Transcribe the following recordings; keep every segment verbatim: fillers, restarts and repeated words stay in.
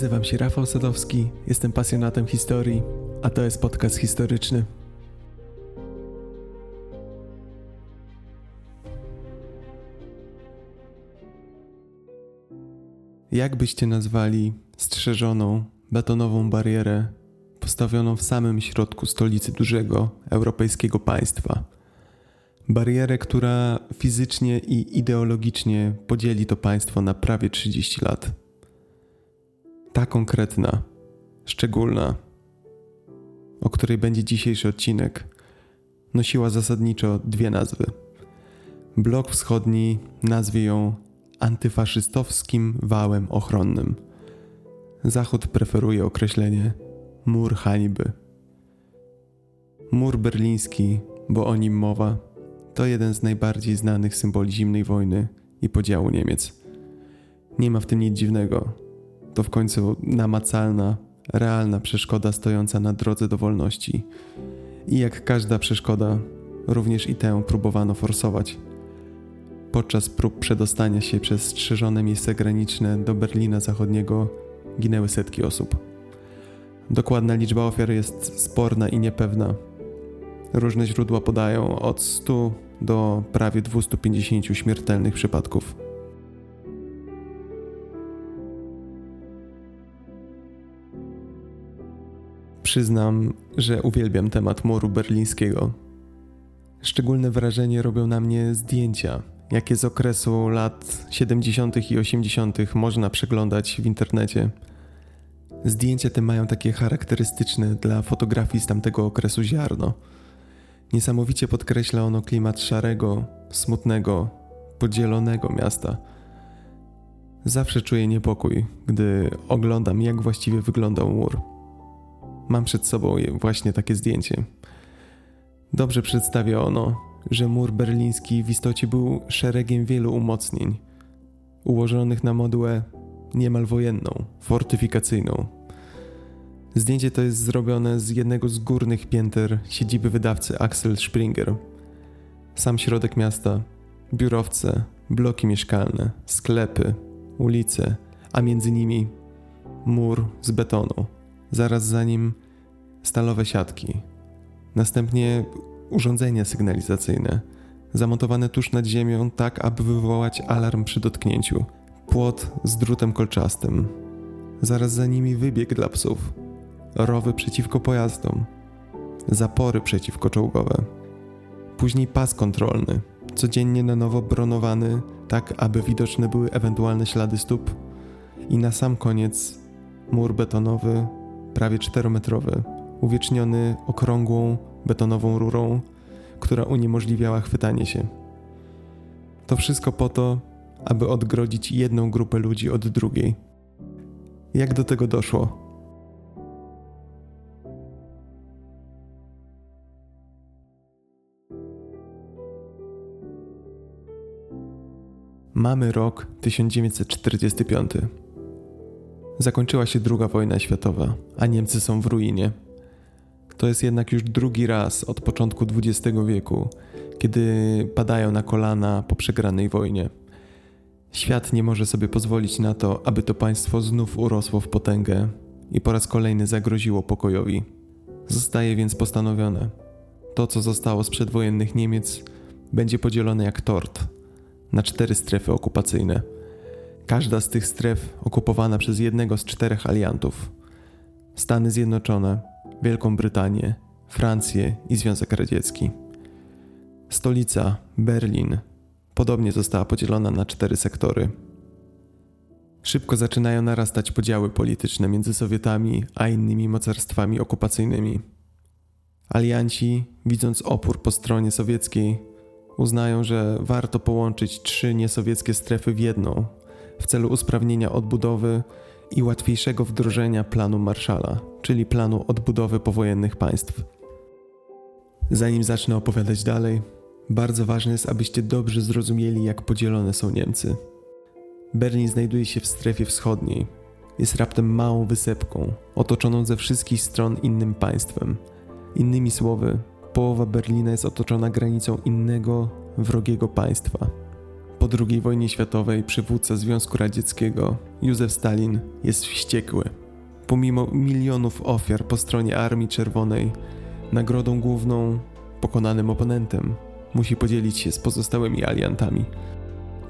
Nazywam się Rafał Sadowski, jestem pasjonatem historii, a to jest podcast historyczny. Jak byście nazwali strzeżoną, betonową barierę postawioną w samym środku stolicy dużego europejskiego państwa? Barierę, która fizycznie i ideologicznie podzieli to państwo na prawie trzydzieści lat. Ta konkretna, szczególna, o której będzie dzisiejszy odcinek, nosiła zasadniczo dwie nazwy. Blok Wschodni nazwie ją antyfaszystowskim wałem ochronnym. Zachód preferuje określenie mur hańby. Mur berliński, bo o nim mowa, to jeden z najbardziej znanych symboli zimnej wojny i podziału Niemiec. Nie ma w tym nic dziwnego. To w końcu namacalna, realna przeszkoda stojąca na drodze do wolności. I jak każda przeszkoda, również i tę próbowano forsować. Podczas prób przedostania się przez strzeżone miejsca graniczne do Berlina Zachodniego ginęły setki osób. Dokładna liczba ofiar jest sporna i niepewna. Różne źródła podają od stu do prawie dwieście pięćdziesiąt śmiertelnych przypadków. Przyznam, że uwielbiam temat muru berlińskiego. Szczególne wrażenie robią na mnie zdjęcia, jakie z okresu lat siedemdziesiątych i osiemdziesiątych można przeglądać w internecie. Zdjęcia te mają takie charakterystyczne dla fotografii z tamtego okresu ziarno. Niesamowicie podkreśla ono klimat szarego, smutnego, podzielonego miasta. Zawsze czuję niepokój, gdy oglądam, jak właściwie wyglądał mur. Mam przed sobą właśnie takie zdjęcie. Dobrze przedstawia ono, że mur berliński w istocie był szeregiem wielu umocnień, ułożonych na modłę niemal wojenną, fortyfikacyjną. Zdjęcie to jest zrobione z jednego z górnych pięter siedziby wydawcy Axel Springer. Sam środek miasta, biurowce, bloki mieszkalne, sklepy, ulice, a między nimi mur z betonu. Zaraz za nim stalowe siatki, następnie urządzenia sygnalizacyjne, zamontowane tuż nad ziemią tak, aby wywołać alarm przy dotknięciu, płot z drutem kolczastym, zaraz za nimi wybieg dla psów, rowy przeciwko pojazdom, zapory przeciwkoczołgowe, później pas kontrolny, codziennie na nowo bronowany tak, aby widoczne były ewentualne ślady stóp i na sam koniec mur betonowy, prawie czterometrowy, uwieczniony okrągłą, betonową rurą, która uniemożliwiała chwytanie się. To wszystko po to, aby odgrodzić jedną grupę ludzi od drugiej. Jak do tego doszło? Mamy rok tysiąc dziewięćset czterdziesty piąty. Zakończyła się druga wojna światowa, a Niemcy są w ruinie. To jest jednak już drugi raz od początku dwudziestego wieku, kiedy padają na kolana po przegranej wojnie. Świat nie może sobie pozwolić na to, aby to państwo znów urosło w potęgę i po raz kolejny zagroziło pokojowi. Zostaje więc postanowione. To, co zostało z przedwojennych Niemiec, będzie podzielone jak tort na cztery strefy okupacyjne. Każda z tych stref okupowana przez jednego z czterech aliantów: Stany Zjednoczone, Wielką Brytanię, Francję i Związek Radziecki. Stolica, Berlin, podobnie została podzielona na cztery sektory. Szybko zaczynają narastać podziały polityczne między Sowietami a innymi mocarstwami okupacyjnymi. Alianci, widząc opór po stronie sowieckiej, uznają, że warto połączyć trzy niesowieckie strefy w jedną, w celu usprawnienia odbudowy i łatwiejszego wdrożenia planu Marshalla, czyli planu odbudowy powojennych państw. Zanim zacznę opowiadać dalej, bardzo ważne jest, abyście dobrze zrozumieli, jak podzielone są Niemcy. Berlin znajduje się w strefie wschodniej. Jest raptem małą wysepką, otoczoną ze wszystkich stron innym państwem. Innymi słowy, połowa Berlina jest otoczona granicą innego, wrogiego państwa. Po drugiej wojnie światowej przywódca Związku Radzieckiego Józef Stalin jest wściekły. Pomimo milionów ofiar po stronie Armii Czerwonej, nagrodą główną pokonanym oponentem musi podzielić się z pozostałymi aliantami.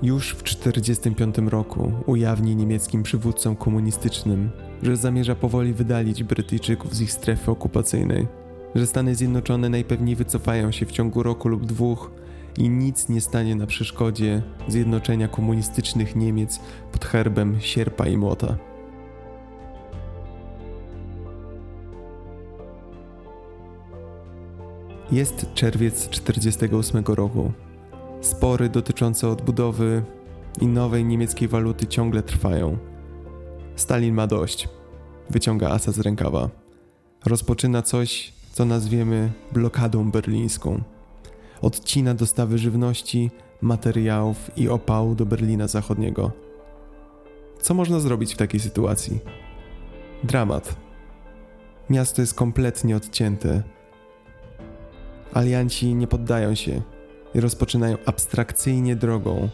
Już w tysiąc dziewięćset czterdziestym piątym roku ujawni niemieckim przywódcom komunistycznym, że zamierza powoli wydalić Brytyjczyków z ich strefy okupacyjnej, że Stany Zjednoczone najpewniej wycofają się w ciągu roku lub dwóch i nic nie stanie na przeszkodzie zjednoczenia komunistycznych Niemiec pod herbem sierpa i młota. Jest czerwiec tysiąc dziewięćset czterdziestego ósmego roku. Spory dotyczące odbudowy i nowej niemieckiej waluty ciągle trwają. Stalin ma dość. Wyciąga asa z rękawa. Rozpoczyna coś, co nazwiemy blokadą berlińską. Odcina dostawy żywności, materiałów i opału do Berlina Zachodniego. Co można zrobić w takiej sytuacji? Dramat. Miasto jest kompletnie odcięte. Alianci nie poddają się i rozpoczynają abstrakcyjnie drogą,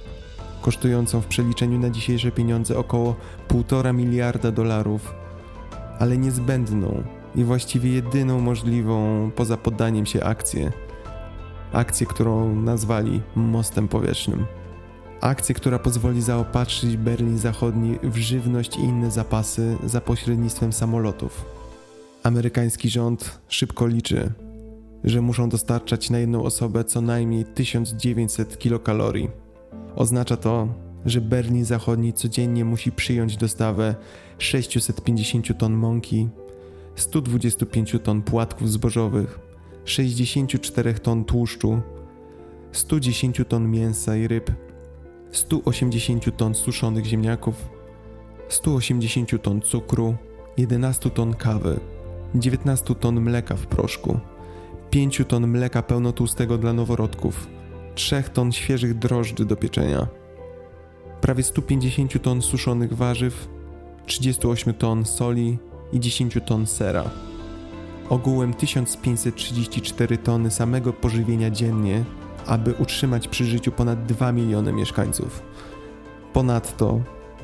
kosztującą w przeliczeniu na dzisiejsze pieniądze około półtora miliarda dolarów, ale niezbędną i właściwie jedyną możliwą poza poddaniem się akcję. Akcję, którą nazwali mostem powietrznym. Akcję, która pozwoli zaopatrzyć Berlin Zachodni w żywność i inne zapasy za pośrednictwem samolotów. Amerykański rząd szybko liczy, że muszą dostarczać na jedną osobę co najmniej tysiąc dziewięćset kilokalorii. Oznacza to, że Berlin Zachodni codziennie musi przyjąć dostawę sześćset pięćdziesiąt ton mąki, sto dwadzieścia pięć ton płatków zbożowych, sześćdziesiąt cztery ton tłuszczu, sto dziesięć ton mięsa i ryb, sto osiemdziesiąt ton suszonych ziemniaków, sto osiemdziesiąt ton cukru, jedenaście ton kawy, dziewiętnaście ton mleka w proszku, pięć ton mleka pełnotłustego dla noworodków, trzy tony świeżych drożdży do pieczenia, prawie sto pięćdziesiąt ton suszonych warzyw, trzydzieści osiem ton soli i dziesięć ton sera. Ogółem tysiąc pięćset trzydzieści cztery tony samego pożywienia dziennie, aby utrzymać przy życiu ponad dwa miliony mieszkańców. Ponadto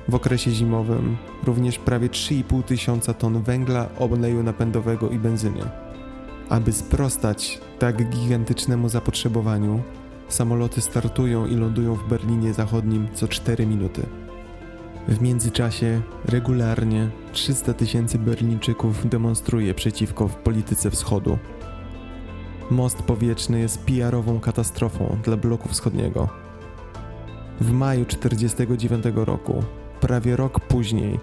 w okresie zimowym również prawie trzy i pół tysiąca ton węgla, oleju napędowego i benzyny. Aby sprostać tak gigantycznemu zapotrzebowaniu, samoloty startują i lądują w Berlinie Zachodnim co cztery minuty. W międzyczasie regularnie trzysta tysięcy Berlińczyków demonstruje przeciwko polityce Wschodu. Most powietrzny jest P R-ową katastrofą dla bloku wschodniego. W maju tysiąc dziewięćset czterdziestego dziewiątego roku, prawie rok później,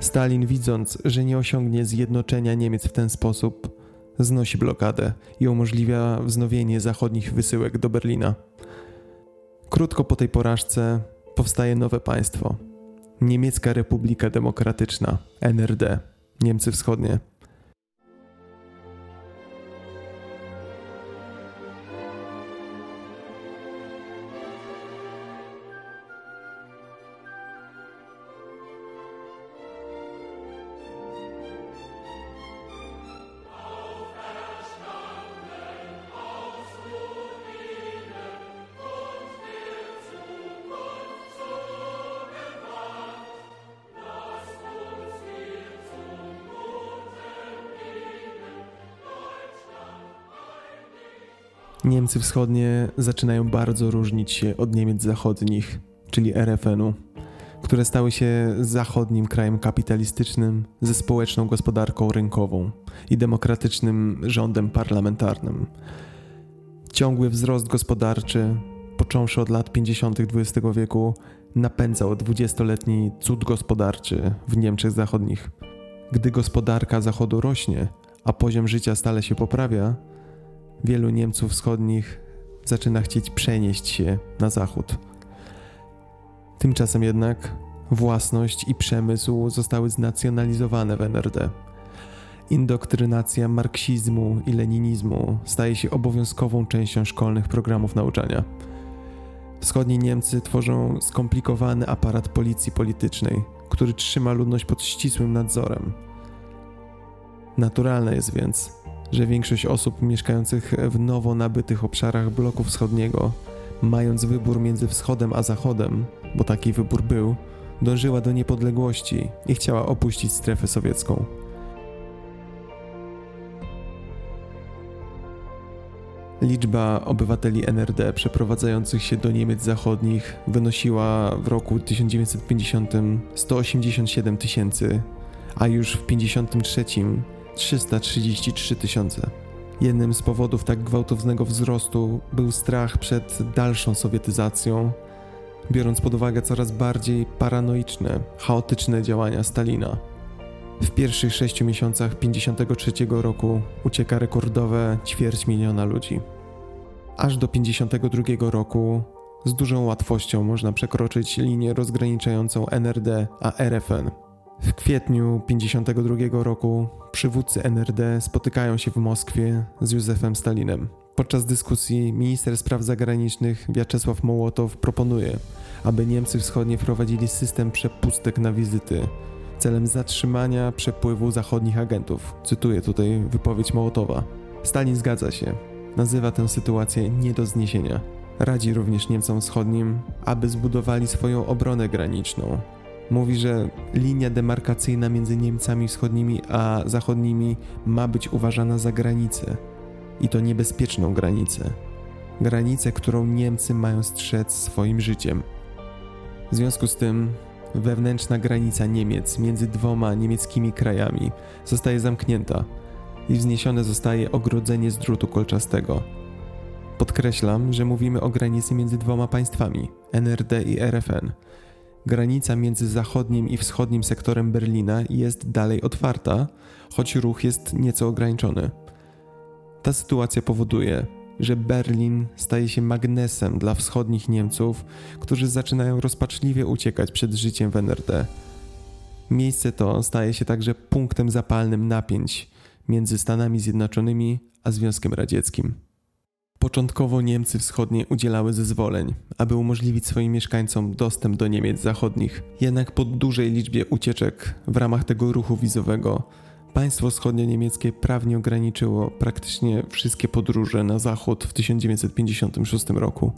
Stalin, widząc, że nie osiągnie zjednoczenia Niemiec w ten sposób, znosi blokadę i umożliwia wznowienie zachodnich wysyłek do Berlina. Krótko po tej porażce powstaje nowe państwo. Niemiecka Republika Demokratyczna, N R D, Niemcy Wschodnie. Niemcy Wschodnie zaczynają bardzo różnić się od Niemiec Zachodnich, czyli R F N-u, które stały się zachodnim krajem kapitalistycznym ze społeczną gospodarką rynkową i demokratycznym rządem parlamentarnym. Ciągły wzrost gospodarczy, począwszy od lat pięćdziesiątych dwudziestego wieku, napędzał dwudziestoletni cud gospodarczy w Niemczech Zachodnich. Gdy gospodarka Zachodu rośnie, a poziom życia stale się poprawia, wielu Niemców Wschodnich zaczyna chcieć przenieść się na zachód. Tymczasem jednak własność i przemysł zostały znacjonalizowane w N R D. Indoktrynacja marksizmu i leninizmu staje się obowiązkową częścią szkolnych programów nauczania. Wschodni Niemcy tworzą skomplikowany aparat policji politycznej, który trzyma ludność pod ścisłym nadzorem. Naturalne jest więc, że większość osób mieszkających w nowo nabytych obszarach bloku wschodniego mając wybór między wschodem a zachodem, bo taki wybór był, dążyła do niepodległości i chciała opuścić strefę sowiecką. Liczba obywateli en er de przeprowadzających się do Niemiec Zachodnich wynosiła w roku tysiąc dziewięćset pięćdziesiątym sto osiemdziesiąt siedem tysięcy, a już w tysiąc dziewięćset pięćdziesiątym trzecim trzysta trzydzieści trzy tysiące. Jednym z powodów tak gwałtownego wzrostu był strach przed dalszą sowietyzacją, biorąc pod uwagę coraz bardziej paranoiczne, chaotyczne działania Stalina. W pierwszych sześciu miesiącach tysiąc dziewięćset pięćdziesiątego trzeciego roku ucieka rekordowe ćwierć miliona ludzi. Aż do tysiąc dziewięćset pięćdziesiątego drugiego roku z dużą łatwością można przekroczyć linię rozgraniczającą en er de a er ef en. W kwietniu tysiąc dziewięćset pięćdziesiątego drugiego roku przywódcy en er de spotykają się w Moskwie z Józefem Stalinem. Podczas dyskusji minister spraw zagranicznych Wiaczesław Mołotow proponuje, aby Niemcy Wschodnie wprowadzili system przepustek na wizyty celem zatrzymania przepływu zachodnich agentów. Cytuję tutaj wypowiedź Mołotowa. Stalin zgadza się. Nazywa tę sytuację nie do zniesienia. Radzi również Niemcom Wschodnim, aby zbudowali swoją obronę graniczną. Mówi, że linia demarkacyjna między Niemcami Wschodnimi a Zachodnimi ma być uważana za granicę. I to niebezpieczną granicę. Granicę, którą Niemcy mają strzec swoim życiem. W związku z tym wewnętrzna granica Niemiec między dwoma niemieckimi krajami zostaje zamknięta i wzniesione zostaje ogrodzenie z drutu kolczastego. Podkreślam, że mówimy o granicy między dwoma państwami, en er de i er ef en. Granica między zachodnim i wschodnim sektorem Berlina jest dalej otwarta, choć ruch jest nieco ograniczony. Ta sytuacja powoduje, że Berlin staje się magnesem dla wschodnich Niemców, którzy zaczynają rozpaczliwie uciekać przed życiem w en er de. Miejsce to staje się także punktem zapalnym napięć między Stanami Zjednoczonymi a Związkiem Radzieckim. Początkowo Niemcy Wschodnie udzielały zezwoleń, aby umożliwić swoim mieszkańcom dostęp do Niemiec Zachodnich. Jednak po dużej liczbie ucieczek w ramach tego ruchu wizowego państwo wschodnio-niemieckie prawnie ograniczyło praktycznie wszystkie podróże na zachód w tysiąc dziewięćset pięćdziesiątym szóstym roku.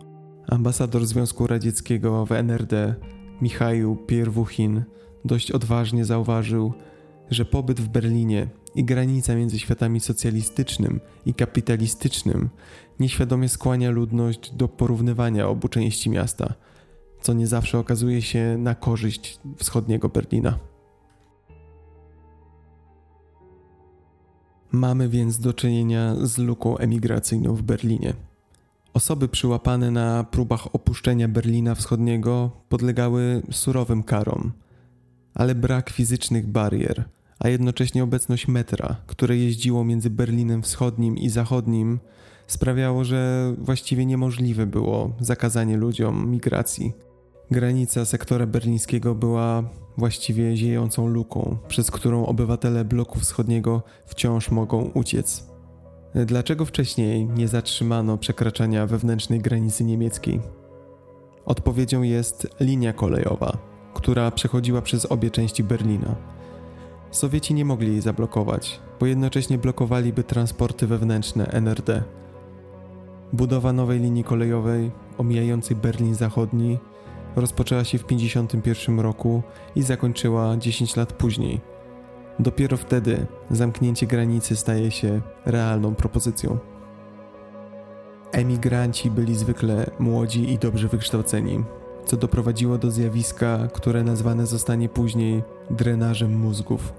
Ambasador Związku Radzieckiego w en er de, Michał Pierwuchin, dość odważnie zauważył, że pobyt w Berlinie i granica między światami socjalistycznym i kapitalistycznym nieświadomie skłania ludność do porównywania obu części miasta, co nie zawsze okazuje się na korzyść wschodniego Berlina. Mamy więc do czynienia z luką emigracyjną w Berlinie. Osoby przyłapane na próbach opuszczenia Berlina Wschodniego podlegały surowym karom, ale brak fizycznych barier, a jednocześnie obecność metra, które jeździło między Berlinem Wschodnim i Zachodnim, sprawiało, że właściwie niemożliwe było zakazanie ludziom migracji. Granica sektora berlińskiego była właściwie ziejącą luką, przez którą obywatele bloku wschodniego wciąż mogą uciec. Dlaczego wcześniej nie zatrzymano przekraczania wewnętrznej granicy niemieckiej? Odpowiedzią jest linia kolejowa, która przechodziła przez obie części Berlina. Sowieci nie mogli jej zablokować, bo jednocześnie blokowaliby transporty wewnętrzne en er de. Budowa nowej linii kolejowej, omijającej Berlin Zachodni, rozpoczęła się w tysiąc dziewięćset pięćdziesiątym pierwszym roku i zakończyła dziesięć lat później. Dopiero wtedy zamknięcie granicy staje się realną propozycją. Emigranci byli zwykle młodzi i dobrze wykształceni, co doprowadziło do zjawiska, które nazwane zostanie później drenażem mózgów.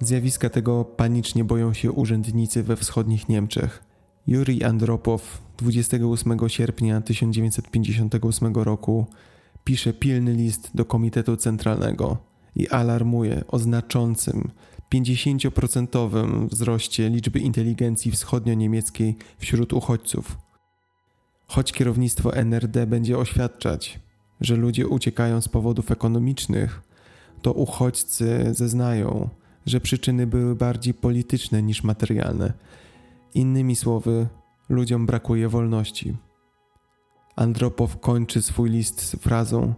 Zjawiska tego panicznie boją się urzędnicy we wschodnich Niemczech. Jurij Andropow dwudziestego ósmego sierpnia tysiąc dziewięćset pięćdziesiątego ósmego roku pisze pilny list do Komitetu Centralnego i alarmuje o znaczącym pięćdziesięcioprocentowym wzroście liczby inteligencji wschodnio-niemieckiej wśród uchodźców. Choć kierownictwo en er de będzie oświadczać, że ludzie uciekają z powodów ekonomicznych, to uchodźcy zeznają, że przyczyny były bardziej polityczne niż materialne. Innymi słowy, ludziom brakuje wolności. Andropow kończy swój list z frazą: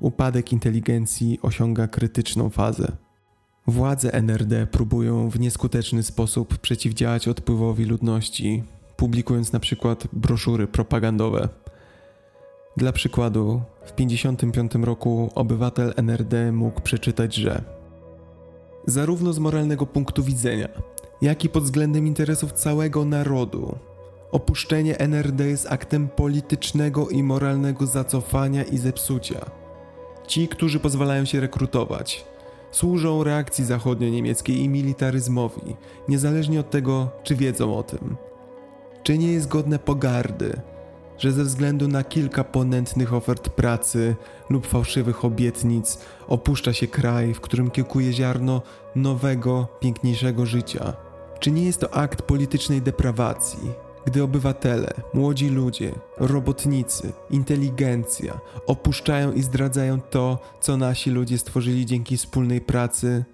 upadek inteligencji osiąga krytyczną fazę. Władze en er de próbują w nieskuteczny sposób przeciwdziałać odpływowi ludności, publikując na przykład broszury propagandowe. Dla przykładu, w tysiąc dziewięćset pięćdziesiątym piątym roku obywatel en er de mógł przeczytać, że zarówno z moralnego punktu widzenia, jak i pod względem interesów całego narodu, opuszczenie en er de jest aktem politycznego i moralnego zacofania i zepsucia. Ci, którzy pozwalają się rekrutować, służą reakcji zachodnio-niemieckiej i militaryzmowi, niezależnie od tego, czy wiedzą o tym. Czy nie jest godne pogardy, że ze względu na kilka ponętnych ofert pracy lub fałszywych obietnic opuszcza się kraj, w którym kiełkuje ziarno nowego, piękniejszego życia? Czy nie jest to akt politycznej deprawacji, gdy obywatele, młodzi ludzie, robotnicy, inteligencja opuszczają i zdradzają to, co nasi ludzie stworzyli dzięki wspólnej pracy?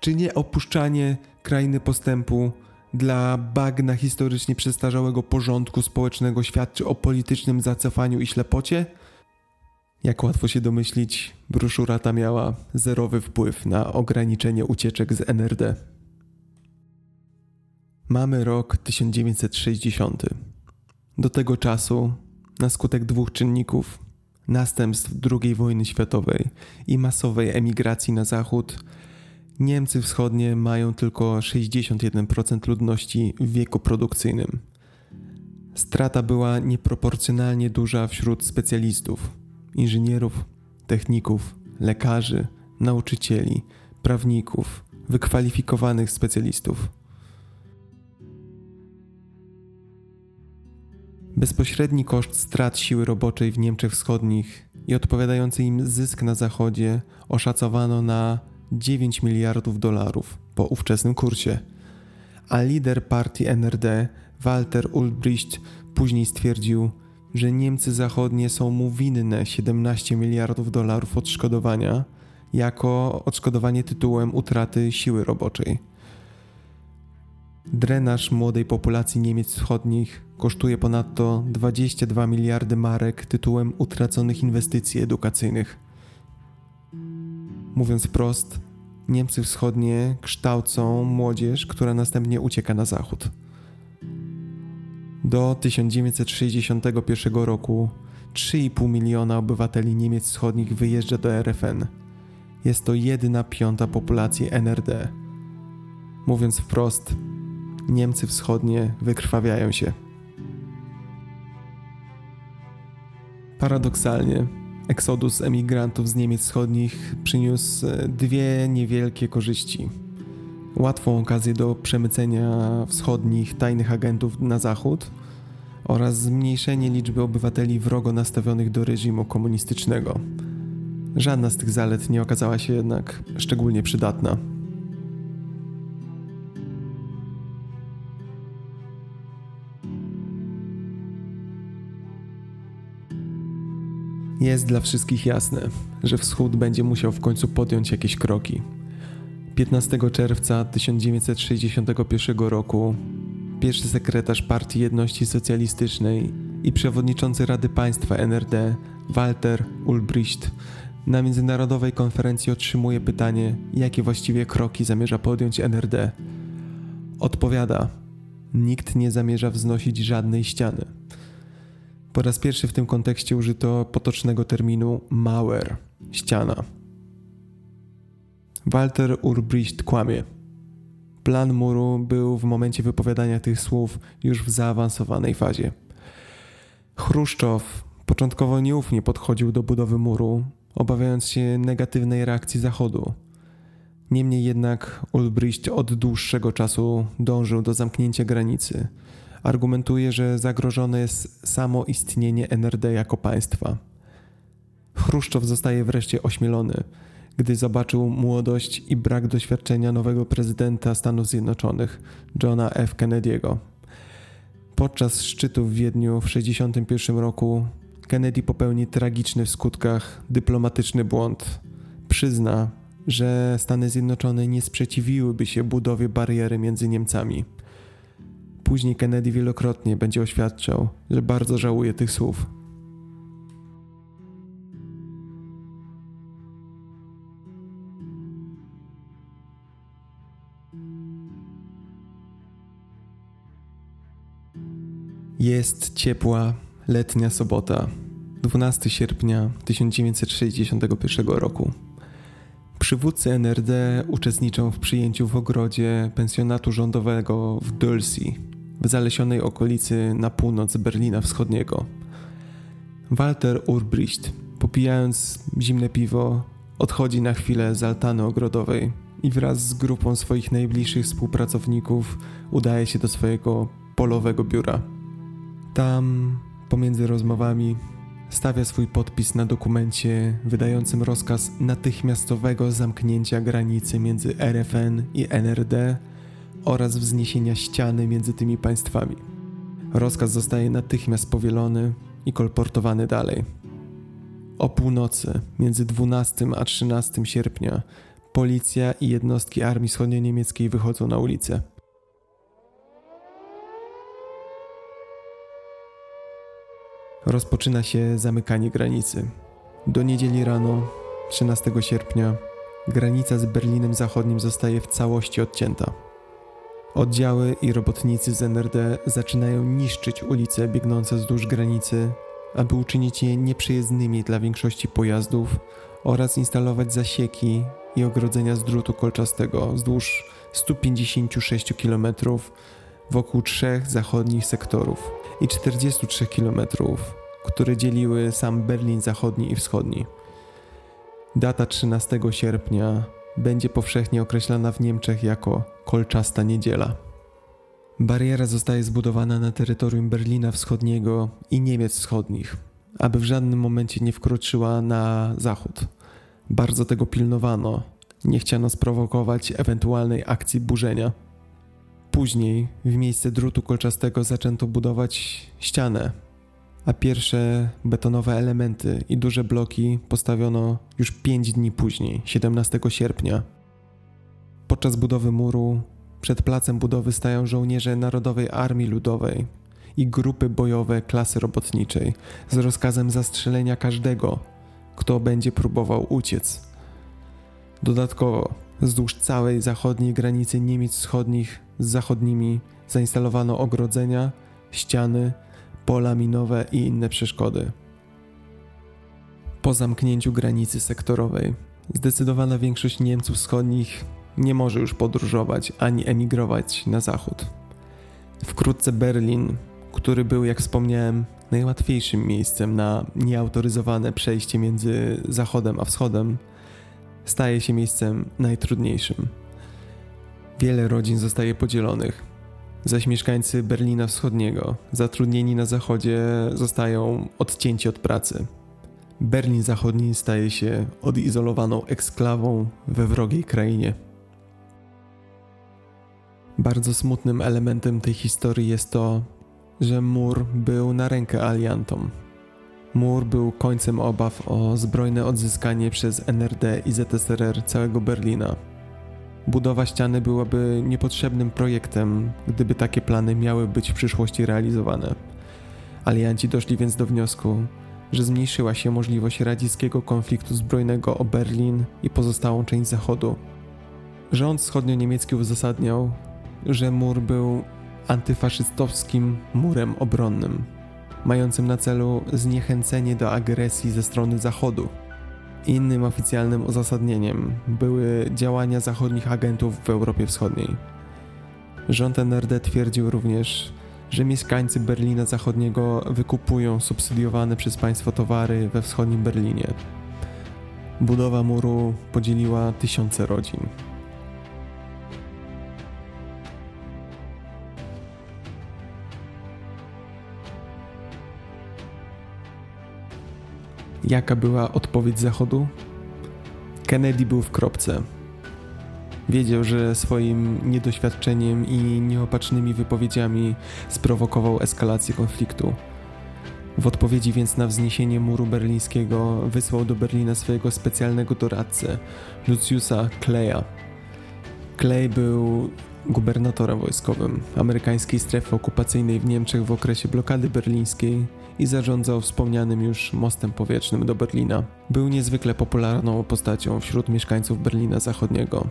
Czy nie opuszczanie krainy postępu dla bagna historycznie przestarzałego porządku społecznego świadczy o politycznym zacofaniu i ślepocie? Jak łatwo się domyślić, broszura ta miała zerowy wpływ na ograniczenie ucieczek z en er de. Mamy rok tysiąc dziewięćset sześćdziesiąty. Do tego czasu, na skutek dwóch czynników, następstw drugiej wojny światowej i masowej emigracji na zachód, Niemcy wschodnie mają tylko sześćdziesiąt jeden procent ludności w wieku produkcyjnym. Strata była nieproporcjonalnie duża wśród specjalistów, inżynierów, techników, lekarzy, nauczycieli, prawników, wykwalifikowanych specjalistów. Bezpośredni koszt strat siły roboczej w Niemczech Wschodnich i odpowiadający im zysk na Zachodzie oszacowano na dziewięć miliardów dolarów po ówczesnym kursie, a lider partii en er de Walter Ulbricht później stwierdził, że Niemcy Zachodnie są mu winne siedemnaście miliardów dolarów odszkodowania jako odszkodowanie tytułem utraty siły roboczej. Drenaż młodej populacji Niemiec Wschodnich kosztuje ponadto dwadzieścia dwa miliardy marek tytułem utraconych inwestycji edukacyjnych. Mówiąc wprost, Niemcy Wschodnie kształcą młodzież, która następnie ucieka na zachód. Do tysiąc dziewięćset sześćdziesiątego pierwszego roku trzy i pół miliona obywateli Niemiec Wschodnich wyjeżdża do er ef en. Jest to jedna piąta populacji en er de. Mówiąc wprost, Niemcy Wschodnie wykrwawiają się. Paradoksalnie, eksodus emigrantów z Niemiec Wschodnich przyniósł dwie niewielkie korzyści. Łatwą okazję do przemycenia wschodnich tajnych agentów na zachód oraz zmniejszenie liczby obywateli wrogo nastawionych do reżimu komunistycznego. Żadna z tych zalet nie okazała się jednak szczególnie przydatna. Jest dla wszystkich jasne, że Wschód będzie musiał w końcu podjąć jakieś kroki. piętnastego czerwca tysiąc dziewięćset sześćdziesiątego pierwszego roku pierwszy sekretarz Partii Jedności Socjalistycznej i przewodniczący Rady Państwa en er de Walter Ulbricht na międzynarodowej konferencji otrzymuje pytanie, jakie właściwie kroki zamierza podjąć en er de. Odpowiada: nikt nie zamierza wznosić żadnej ściany. Po raz pierwszy w tym kontekście użyto potocznego terminu Mauer, ściana. Walter Ulbricht kłamie. Plan muru był w momencie wypowiadania tych słów już w zaawansowanej fazie. Chruszczow początkowo nieufnie podchodził do budowy muru, obawiając się negatywnej reakcji Zachodu. Niemniej jednak Ulbricht od dłuższego czasu dążył do zamknięcia granicy. Argumentuje, że zagrożone jest samo istnienie en er de jako państwa. Chruszczow zostaje wreszcie ośmielony, gdy zobaczył młodość i brak doświadczenia nowego prezydenta Stanów Zjednoczonych, Johna F. Kennedy'ego. Podczas szczytu w Wiedniu w tysiąc dziewięćset sześćdziesiątym pierwszym roku Kennedy popełni tragiczny w skutkach dyplomatyczny błąd. Przyzna, że Stany Zjednoczone nie sprzeciwiłyby się budowie bariery między Niemcami. Później Kennedy wielokrotnie będzie oświadczał, że bardzo żałuje tych słów. Jest ciepła, letnia sobota. dwunastego sierpnia tysiąc dziewięćset sześćdziesiątego pierwszego roku. Przywódcy N R D uczestniczą w przyjęciu w ogrodzie pensjonatu rządowego w Dölsy, w zalesionej okolicy na północ Berlina Wschodniego. Walter Ulbricht, popijając zimne piwo, odchodzi na chwilę z altany ogrodowej i wraz z grupą swoich najbliższych współpracowników udaje się do swojego polowego biura. Tam, pomiędzy rozmowami, stawia swój podpis na dokumencie wydającym rozkaz natychmiastowego zamknięcia granicy między R F N i N R D oraz wzniesienia ściany między tymi państwami. Rozkaz zostaje natychmiast powielony i kolportowany dalej. O północy, między dwunastego a trzynastego sierpnia, policja i jednostki Armii Wschodnio-Niemieckiej wychodzą na ulicę. Rozpoczyna się zamykanie granicy. Do niedzieli rano, trzynastego sierpnia, granica z Berlinem Zachodnim zostaje w całości odcięta. Oddziały i robotnicy z N R D zaczynają niszczyć ulice biegnące wzdłuż granicy, aby uczynić je nieprzejezdnymi dla większości pojazdów oraz instalować zasieki i ogrodzenia z drutu kolczastego wzdłuż stu pięćdziesięciu sześciu kilometrów wokół trzech zachodnich sektorów i czterdziestu trzech kilometrów, które dzieliły sam Berlin Zachodni i Wschodni. Data trzynastego sierpnia będzie powszechnie określana w Niemczech jako Kolczasta Niedziela. Bariera zostaje zbudowana na terytorium Berlina Wschodniego i Niemiec Wschodnich, aby w żadnym momencie nie wkroczyła na zachód. Bardzo tego pilnowano, nie chciano sprowokować ewentualnej akcji burzenia. Później w miejsce drutu kolczastego zaczęto budować ścianę, a pierwsze betonowe elementy i duże bloki postawiono już pięć dni później, siedemnastego sierpnia. Podczas budowy muru przed placem budowy stają żołnierze Narodowej Armii Ludowej i grupy bojowe klasy robotniczej z rozkazem zastrzelenia każdego, kto będzie próbował uciec. Dodatkowo wzdłuż całej zachodniej granicy Niemiec Wschodnich z zachodnimi zainstalowano ogrodzenia, ściany, pola minowe i inne przeszkody. Po zamknięciu granicy sektorowej zdecydowana większość Niemców Wschodnich nie może już podróżować ani emigrować na zachód. Wkrótce Berlin, który był, jak wspomniałem, najłatwiejszym miejscem na nieautoryzowane przejście między zachodem a wschodem, staje się miejscem najtrudniejszym. Wiele rodzin zostaje podzielonych, zaś mieszkańcy Berlina Wschodniego, zatrudnieni na zachodzie, zostają odcięci od pracy. Berlin Zachodni staje się odizolowaną eksklawą we wrogiej krainie. Bardzo smutnym elementem tej historii jest to, że mur był na rękę aliantom. Mur był końcem obaw o zbrojne odzyskanie przez N R D i Z S R R całego Berlina. Budowa ściany byłaby niepotrzebnym projektem, gdyby takie plany miały być w przyszłości realizowane. Alianci doszli więc do wniosku, że zmniejszyła się możliwość radzieckiego konfliktu zbrojnego o Berlin i pozostałą część Zachodu. Rząd wschodnio-niemiecki uzasadniał, że mur był antyfaszystowskim murem obronnym, mającym na celu zniechęcenie do agresji ze strony Zachodu. Innym oficjalnym uzasadnieniem były działania zachodnich agentów w Europie Wschodniej. Rząd N R D twierdził również, że mieszkańcy Berlina Zachodniego wykupują subsydiowane przez państwo towary we wschodnim Berlinie. Budowa muru podzieliła tysiące rodzin. Jaka była odpowiedź Zachodu? Kennedy był w kropce. Wiedział, że swoim niedoświadczeniem i nieopatrznymi wypowiedziami sprowokował eskalację konfliktu. W odpowiedzi więc na wzniesienie muru berlińskiego wysłał do Berlina swojego specjalnego doradcę, Luciusa Claya. Clay był gubernatorem wojskowym amerykańskiej strefy okupacyjnej w Niemczech w okresie blokady berlińskiej i zarządzał wspomnianym już mostem powietrznym do Berlina. Był niezwykle popularną postacią wśród mieszkańców Berlina Zachodniego,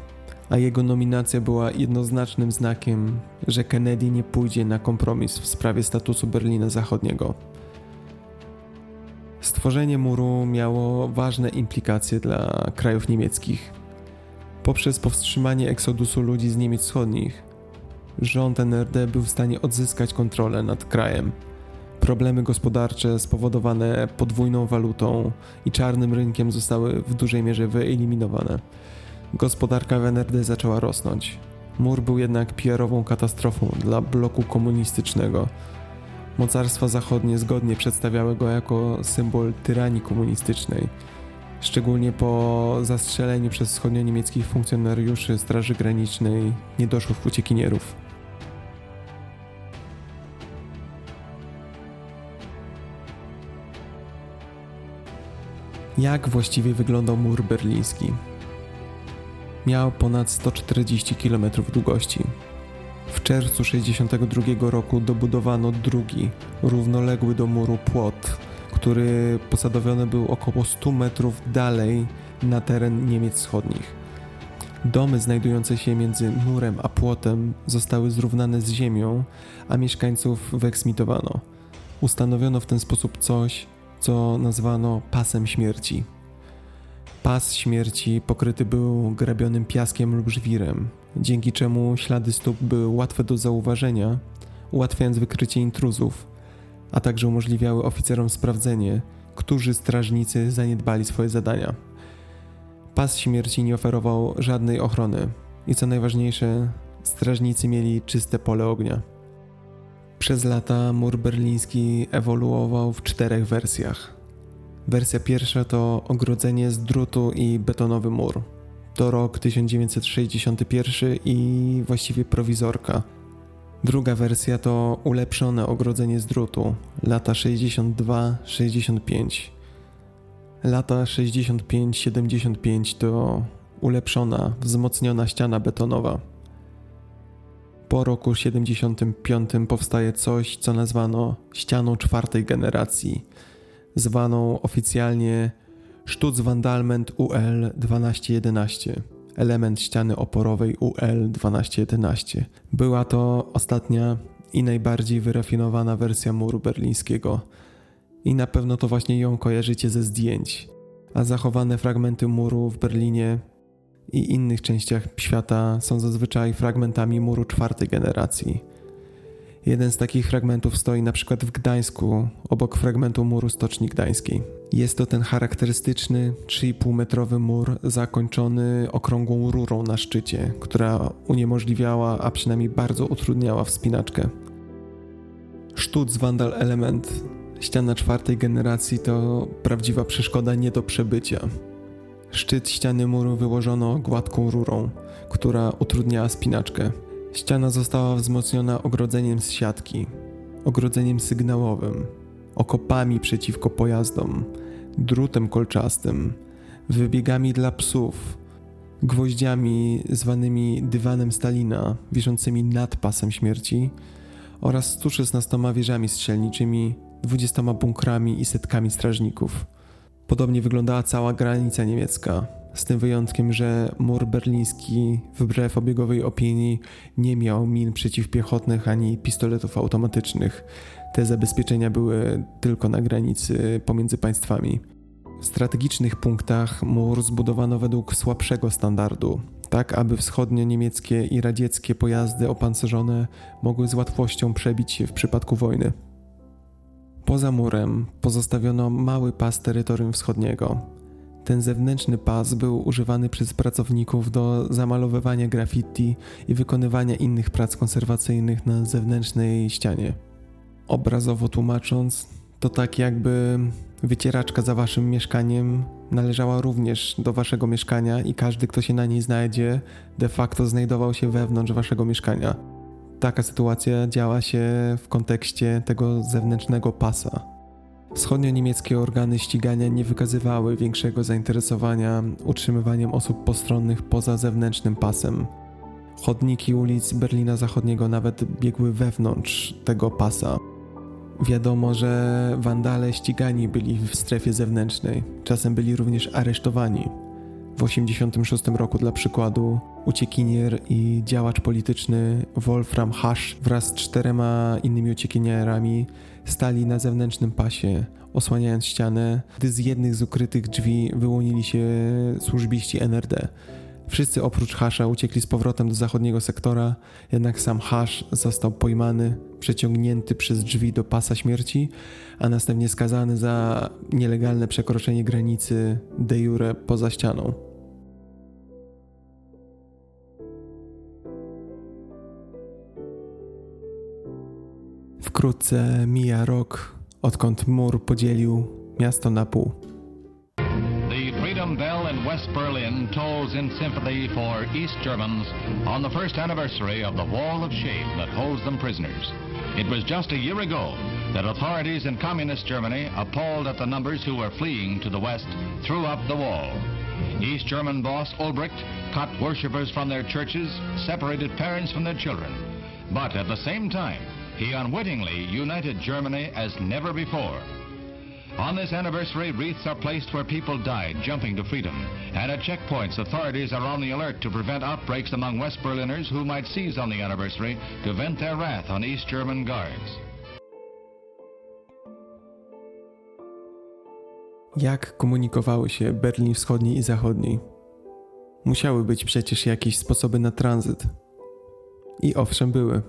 a jego nominacja była jednoznacznym znakiem, że Kennedy nie pójdzie na kompromis w sprawie statusu Berlina Zachodniego. Stworzenie muru miało ważne implikacje dla krajów niemieckich. Poprzez powstrzymanie eksodusu ludzi z Niemiec Wschodnich, rząd en er de był w stanie odzyskać kontrolę nad krajem. Problemy gospodarcze spowodowane podwójną walutą i czarnym rynkiem zostały w dużej mierze wyeliminowane. Gospodarka w en er de zaczęła rosnąć. Mur był jednak pe erową katastrofą dla bloku komunistycznego. Mocarstwa zachodnie zgodnie przedstawiały go jako symbol tyranii komunistycznej. Szczególnie po zastrzeleniu przez wschodnio-niemieckich funkcjonariuszy Straży Granicznej niedoszłych uciekinierów. Jak właściwie wyglądał mur berliński? Miał ponad sto czterdzieści kilometrów długości. W czerwcu tysiąc dziewięćset sześćdziesiątego drugiego roku dobudowano drugi, równoległy do muru płot, który posadowiony był około stu metrów dalej na teren Niemiec Wschodnich. Domy znajdujące się między murem a płotem zostały zrównane z ziemią, a mieszkańców wyeksmitowano. Ustanowiono w ten sposób coś, co nazwano pasem śmierci. Pas śmierci pokryty był grabionym piaskiem lub żwirem, dzięki czemu ślady stóp były łatwe do zauważenia, ułatwiając wykrycie intruzów, a także umożliwiały oficerom sprawdzenie, którzy strażnicy zaniedbali swoje zadania. Pas śmierci nie oferował żadnej ochrony i co najważniejsze, strażnicy mieli czyste pole ognia. Przez lata mur berliński ewoluował w czterech wersjach. Wersja pierwsza to ogrodzenie z drutu i betonowy mur. To rok tysiąc dziewięćset sześćdziesiąty pierwszy i właściwie prowizorka. Druga wersja to ulepszone ogrodzenie z drutu, lata sześćdziesiąt dwa sześćdziesiąt pięć. Lata sześćdziesiąt pięć siedemdziesiąt pięć to ulepszona, wzmocniona ściana betonowa. Po roku siedemdziesiątym piątym powstaje coś, co nazwano ścianą czwartej generacji, zwaną oficjalnie Schutzwandalment U L tysiąc dwieście jedenaście, element ściany oporowej U L tysiąc dwieście jedenaście. Była to ostatnia i najbardziej wyrafinowana wersja muru berlińskiego i na pewno to właśnie ją kojarzycie ze zdjęć, a zachowane fragmenty muru w Berlinie i innych częściach świata są zazwyczaj fragmentami muru czwartej generacji. Jeden z takich fragmentów stoi na przykład w Gdańsku, obok fragmentu muru Stoczni Gdańskiej. Jest to ten charakterystyczny trzy i pół metrowy mur zakończony okrągłą rurą na szczycie, która uniemożliwiała, a przynajmniej bardzo utrudniała wspinaczkę. Schutzwandalelement, ściana czwartej generacji, to prawdziwa przeszkoda nie do przebycia. Szczyt ściany muru wyłożono gładką rurą, która utrudniała spinaczkę. Ściana została wzmocniona ogrodzeniem z siatki, ogrodzeniem sygnałowym, okopami przeciwko pojazdom, drutem kolczastym, wybiegami dla psów, gwoździami zwanymi dywanem Stalina wiszącymi nad pasem śmierci oraz stu szesnastoma wieżami strzelniczymi, dwudziestoma bunkrami i setkami strażników. Podobnie wyglądała cała granica niemiecka, z tym wyjątkiem, że mur berliński, wbrew obiegowej opinii, nie miał min przeciwpiechotnych ani pistoletów automatycznych. Te zabezpieczenia były tylko na granicy pomiędzy państwami. W strategicznych punktach mur zbudowano według słabszego standardu, tak aby wschodnio-niemieckie i radzieckie pojazdy opancerzone mogły z łatwością przebić się w przypadku wojny. Poza murem pozostawiono mały pas terytorium wschodniego. Ten zewnętrzny pas był używany przez pracowników do zamalowywania graffiti i wykonywania innych prac konserwacyjnych na zewnętrznej ścianie. Obrazowo tłumacząc, to tak jakby wycieraczka za waszym mieszkaniem należała również do waszego mieszkania i każdy, kto się na niej znajdzie, de facto znajdował się wewnątrz waszego mieszkania. Taka sytuacja działa się w kontekście tego zewnętrznego pasa. Wschodnio-niemieckie organy ścigania nie wykazywały większego zainteresowania utrzymywaniem osób postronnych poza zewnętrznym pasem. Chodniki ulic Berlina Zachodniego nawet biegły wewnątrz tego pasa. Wiadomo, że wandale ścigani byli w strefie zewnętrznej, czasem byli również aresztowani. W tysiąc dziewięćset osiemdziesiątym szóstym roku dla przykładu uciekinier i działacz polityczny Wolfram Hasch wraz z czterema innymi uciekinierami stali na zewnętrznym pasie, osłaniając ścianę, gdy z jednych z ukrytych drzwi wyłonili się służbiści en er de. Wszyscy oprócz Hasza uciekli z powrotem do zachodniego sektora, jednak sam Hasz został pojmany, przeciągnięty przez drzwi do pasa śmierci, a następnie skazany za nielegalne przekroczenie granicy de jure poza ścianą. Wkrótce mija rok, odkąd mur podzielił miasto na pół. West Berlin tolls in sympathy for East Germans on the first anniversary of the wall of shame that holds them prisoners. It was just a year ago that authorities in communist Germany, appalled at the numbers who were fleeing to the West, threw up the wall. East German boss Ulbricht cut worshippers from their churches, separated parents from their children. But at the same time, he unwittingly united Germany as never before. On this anniversary, wreaths are placed where people died jumping to freedom. And at checkpoints, authorities are on the alert to prevent outbreaks among West Berliners who might seize on the anniversary to vent their wrath on East German guards. Jak komunikowały się Berlin Wschodni i Zachodni? Musiały być przecież jakieś sposoby na tranzyt. I owszem, były.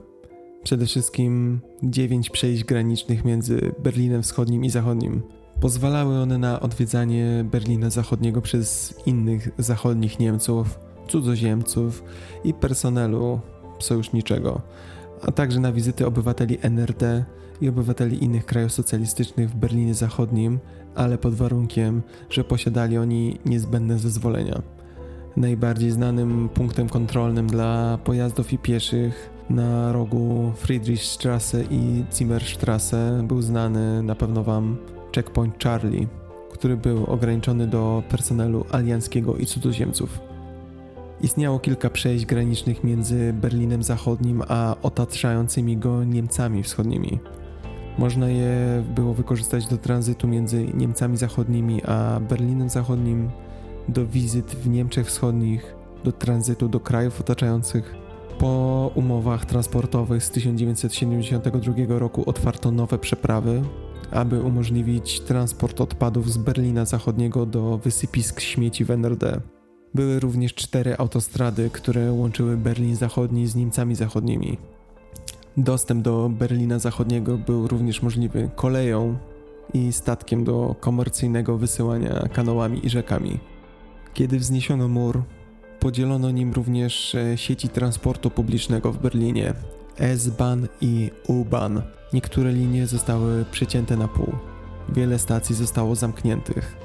Przede wszystkim dziewięć przejść granicznych między Berlinem Wschodnim i Zachodnim. Pozwalały one na odwiedzanie Berlina Zachodniego przez innych zachodnich Niemców, cudzoziemców i personelu sojuszniczego, a także na wizyty obywateli en er de i obywateli innych krajów socjalistycznych w Berlinie Zachodnim, ale pod warunkiem, że posiadali oni niezbędne zezwolenia. Najbardziej znanym punktem kontrolnym dla pojazdów i pieszych na rogu Friedrichstrasse i Zimmerstrasse był znany na pewno wam checkpoint Charlie, który był ograniczony do personelu alianckiego i cudzoziemców. Istniało kilka przejść granicznych między Berlinem Zachodnim a otaczającymi go Niemcami Wschodnimi. Można je było wykorzystać do tranzytu między Niemcami Zachodnimi a Berlinem Zachodnim, do wizyt w Niemczech Wschodnich, do tranzytu do krajów otaczających. Po umowach transportowych z tysiąc dziewięćset siedemdziesiątego drugiego roku otwarto nowe przeprawy, aby umożliwić transport odpadów z Berlina Zachodniego do wysypisk śmieci w en er de. Były również cztery autostrady, które łączyły Berlin Zachodni z Niemcami Zachodnimi. Dostęp do Berlina Zachodniego był również możliwy koleją i statkiem do komercyjnego wysyłania kanałami i rzekami. Kiedy wzniesiono mur, podzielono nim również sieci transportu publicznego w Berlinie, S-Bahn i U-Bahn. Niektóre linie zostały przecięte na pół. Wiele stacji zostało zamkniętych.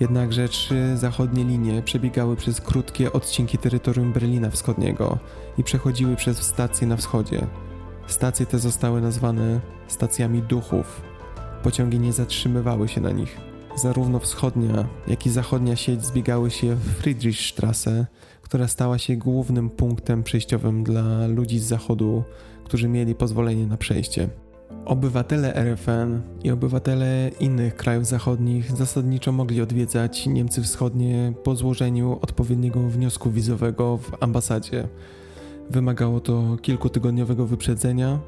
Jednakże trzy zachodnie linie przebiegały przez krótkie odcinki terytorium Berlina Wschodniego i przechodziły przez stacje na wschodzie. Stacje te zostały nazwane stacjami duchów. Pociągi nie zatrzymywały się na nich. Zarówno wschodnia, jak i zachodnia sieć zbiegały się w Friedrichstrasse, która stała się głównym punktem przejściowym dla ludzi z zachodu, którzy mieli pozwolenie na przejście. Obywatele er ef en i obywatele innych krajów zachodnich zasadniczo mogli odwiedzać Niemcy Wschodnie po złożeniu odpowiedniego wniosku wizowego w ambasadzie. Wymagało to kilkutygodniowego wyprzedzenia,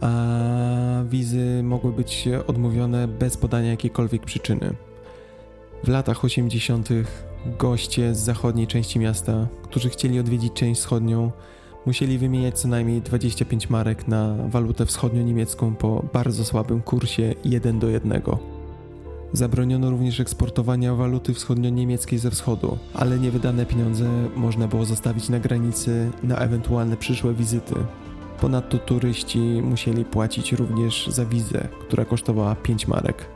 a wizy mogły być odmówione bez podania jakiejkolwiek przyczyny. W latach osiemdziesiątych goście z zachodniej części miasta, którzy chcieli odwiedzić część wschodnią, musieli wymieniać co najmniej dwadzieścia pięć marek na walutę wschodnio-niemiecką po bardzo słabym kursie jeden do jednego. Zabroniono również eksportowania waluty wschodnio-niemieckiej ze wschodu, ale niewydane pieniądze można było zostawić na granicy na ewentualne przyszłe wizyty. Ponadto turyści musieli płacić również za wizę, która kosztowała pięć marek.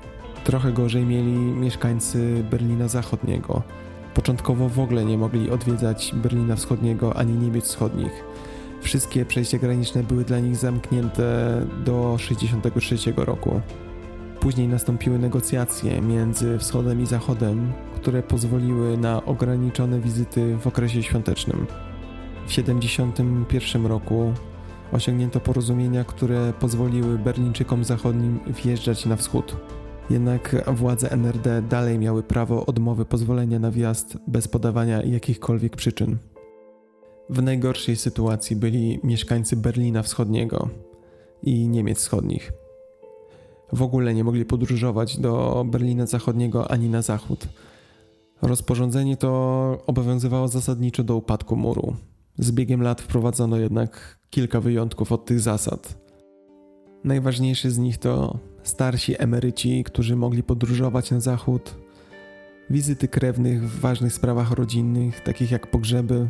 Trochę gorzej mieli mieszkańcy Berlina Zachodniego. Początkowo w ogóle nie mogli odwiedzać Berlina Wschodniego ani Niemiec Wschodnich. Wszystkie przejścia graniczne były dla nich zamknięte do tysiąc dziewięćset sześćdziesiątego trzeciego roku. Później nastąpiły negocjacje między Wschodem i Zachodem, które pozwoliły na ograniczone wizyty w okresie świątecznym. W tysiąc dziewięćset siedemdziesiątym pierwszym roku osiągnięto porozumienia, które pozwoliły Berlińczykom Zachodnim wjeżdżać na wschód. Jednak władze en er de dalej miały prawo odmowy pozwolenia na wjazd bez podawania jakichkolwiek przyczyn. W najgorszej sytuacji byli mieszkańcy Berlina Wschodniego i Niemiec Wschodnich. W ogóle nie mogli podróżować do Berlina Zachodniego ani na zachód. Rozporządzenie to obowiązywało zasadniczo do upadku muru. Z biegiem lat wprowadzono jednak kilka wyjątków od tych zasad. Najważniejszy z nich to starsi emeryci, którzy mogli podróżować na zachód, wizyty krewnych w ważnych sprawach rodzinnych, takich jak pogrzeby,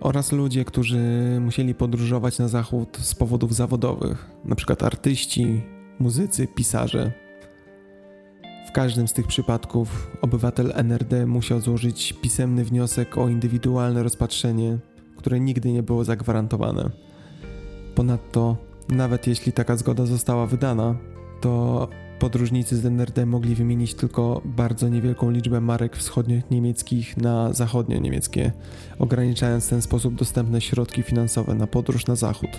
oraz ludzie, którzy musieli podróżować na zachód z powodów zawodowych, np. artyści, muzycy, pisarze. W każdym z tych przypadków obywatel en er de musiał złożyć pisemny wniosek o indywidualne rozpatrzenie, które nigdy nie było zagwarantowane. Ponadto, nawet jeśli taka zgoda została wydana, to podróżnicy z en er de mogli wymienić tylko bardzo niewielką liczbę marek wschodnio-niemieckich na zachodnio-niemieckie, ograniczając w ten sposób dostępne środki finansowe na podróż na zachód.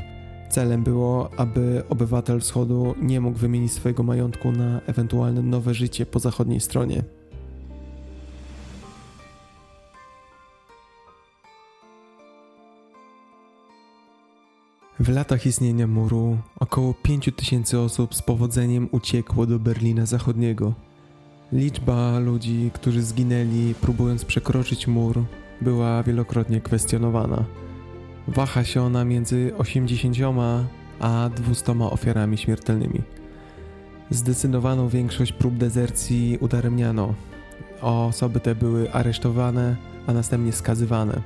Celem było, aby obywatel wschodu nie mógł wymienić swojego majątku na ewentualne nowe życie po zachodniej stronie. W latach istnienia muru około pięć tysięcy osób z powodzeniem uciekło do Berlina Zachodniego. Liczba ludzi, którzy zginęli próbując przekroczyć mur, była wielokrotnie kwestionowana. Waha się ona między osiemdziesięcioma a dwustoma ofiarami śmiertelnymi. Zdecydowaną większość prób dezercji udaremniano. Osoby te były aresztowane, a następnie skazywane.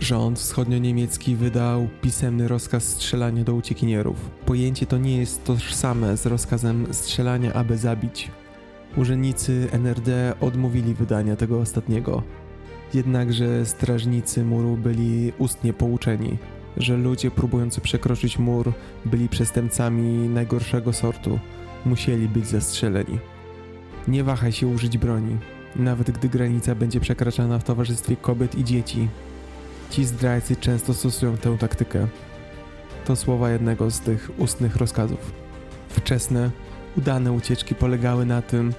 Rząd wschodnio-niemiecki wydał pisemny rozkaz strzelania do uciekinierów. Pojęcie to nie jest tożsame z rozkazem strzelania, aby zabić. Urzędnicy en er de odmówili wydania tego ostatniego. Jednakże strażnicy muru byli ustnie pouczeni, że ludzie próbujący przekroczyć mur byli przestępcami najgorszego sortu, musieli być zastrzeleni. Nie wahaj się użyć broni, nawet gdy granica będzie przekraczana w towarzystwie kobiet i dzieci. Ci zdrajcy często stosują tę taktykę. To słowa jednego z tych ustnych rozkazów. Wczesne, udane ucieczki polegały na tym,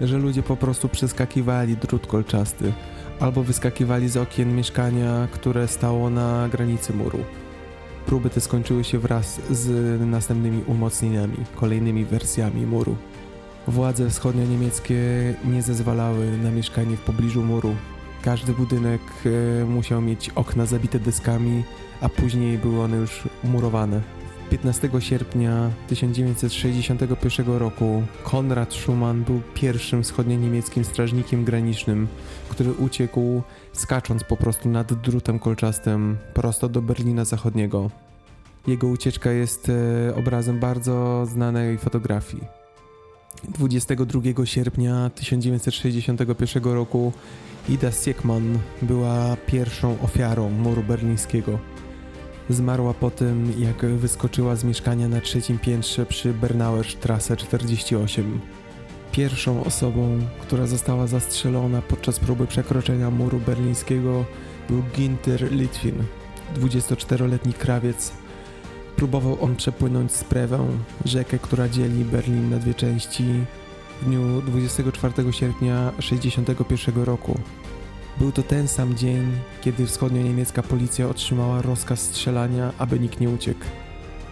że ludzie po prostu przeskakiwali drut kolczasty albo wyskakiwali z okien mieszkania, które stało na granicy muru. Próby te skończyły się wraz z następnymi umocnieniami, kolejnymi wersjami muru. Władze wschodnio-niemieckie nie zezwalały na mieszkanie w pobliżu muru. Każdy budynek musiał mieć okna zabite deskami, a później były one już murowane. piętnastego sierpnia tysiąc dziewięćset sześćdziesiątego pierwszego roku Konrad Schumann był pierwszym wschodnio-niemieckim strażnikiem granicznym, który uciekł, skacząc po prostu nad drutem kolczastym prosto do Berlina Zachodniego. Jego ucieczka jest obrazem bardzo znanej fotografii. dwudziestego drugiego sierpnia tysiąc dziewięćset sześćdziesiątego pierwszego roku Ida Siekman była pierwszą ofiarą muru berlińskiego. Zmarła po tym, jak wyskoczyła z mieszkania na trzecim piętrze przy Bernauerstrasse czterdzieści osiem. Pierwszą osobą, która została zastrzelona podczas próby przekroczenia muru berlińskiego, był Günter Litfin, dwudziestoczteroletni krawiec. Próbował on przepłynąć Sprewę, rzekę, która dzieli Berlin na dwie części, w dniu dwudziestego czwartego sierpnia tysiąc dziewięćset sześćdziesiątego pierwszego roku. Był to ten sam dzień, kiedy wschodnio-niemiecka policja otrzymała rozkaz strzelania, aby nikt nie uciekł.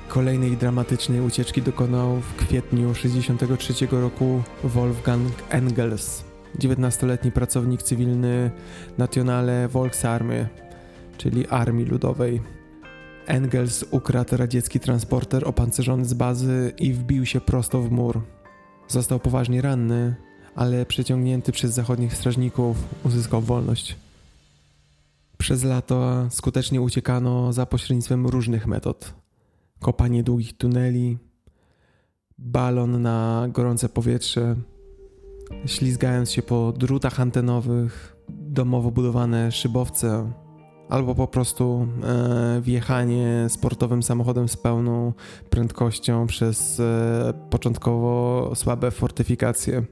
Kolejnej dramatycznej ucieczki dokonał w kwietniu tysiąc dziewięćset sześćdziesiątego trzeciego roku Wolfgang Engels, dziewiętnastoletni pracownik cywilny Nationale Volksarmee, czyli Armii Ludowej. Engels ukradł radziecki transporter opancerzony z bazy i wbił się prosto w mur. Został poważnie ranny, ale przeciągnięty przez zachodnich strażników uzyskał wolność. Przez lata skutecznie uciekano za pośrednictwem różnych metod. Kopanie długich tuneli, balon na gorące powietrze, ślizgając się po drutach antenowych, domowo budowane szybowce, albo po prostu e, wjechanie sportowym samochodem z pełną prędkością przez e, początkowo słabe fortyfikacje.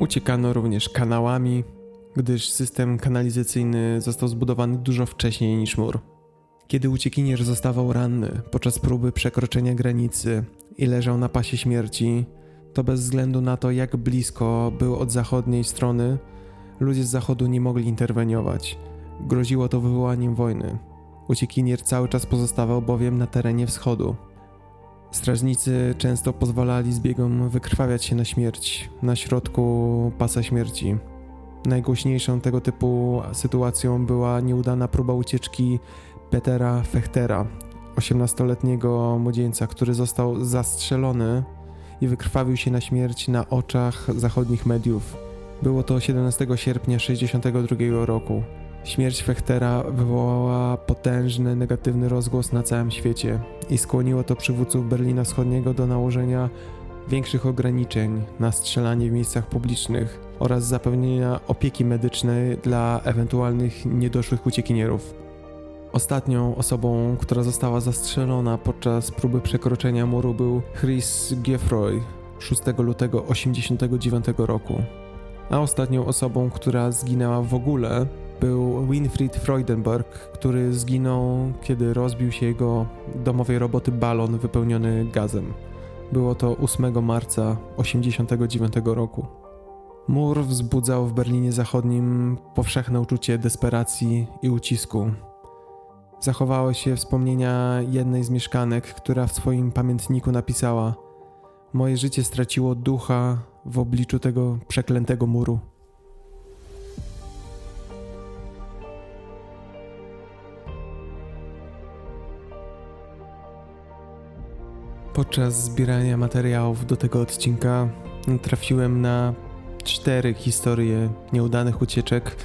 Uciekano również kanałami, gdyż system kanalizacyjny został zbudowany dużo wcześniej niż mur. Kiedy uciekinier zostawał ranny podczas próby przekroczenia granicy i leżał na pasie śmierci, to bez względu na to, jak blisko był od zachodniej strony, ludzie z zachodu nie mogli interweniować. Groziło to wywołaniem wojny. Uciekinier cały czas pozostawał bowiem na terenie wschodu. Strażnicy często pozwalali zbiegom wykrwawiać się na śmierć, na środku pasa śmierci. Najgłośniejszą tego typu sytuacją była nieudana próba ucieczki Petera Fechtera, osiemnastoletniego młodzieńca, który został zastrzelony i wykrwawił się na śmierć na oczach zachodnich mediów. Było to siedemnastego sierpnia tysiąc dziewięćset sześćdziesiątego drugiego roku. Śmierć Fechtera wywołała potężny, negatywny rozgłos na całym świecie i skłoniło to przywódców Berlina Wschodniego do nałożenia większych ograniczeń na strzelanie w miejscach publicznych oraz zapewnienia opieki medycznej dla ewentualnych niedoszłych uciekinierów. Ostatnią osobą, która została zastrzelona podczas próby przekroczenia muru, był Chris Gueffroy szóstego lutego osiemdziesiątego dziewiątego roku, a ostatnią osobą, która zginęła w ogóle, był Winfried Freudenberg, który zginął, kiedy rozbił się jego domowej roboty balon wypełniony gazem. Było to ósmego marca osiemdziesiątego dziewiątego roku. Mur wzbudzał w Berlinie Zachodnim powszechne uczucie desperacji i ucisku. Zachowały się wspomnienia jednej z mieszkanek, która w swoim pamiętniku napisała: „Moje życie straciło ducha w obliczu tego przeklętego muru”. Podczas zbierania materiałów do tego odcinka trafiłem na cztery historie nieudanych ucieczek,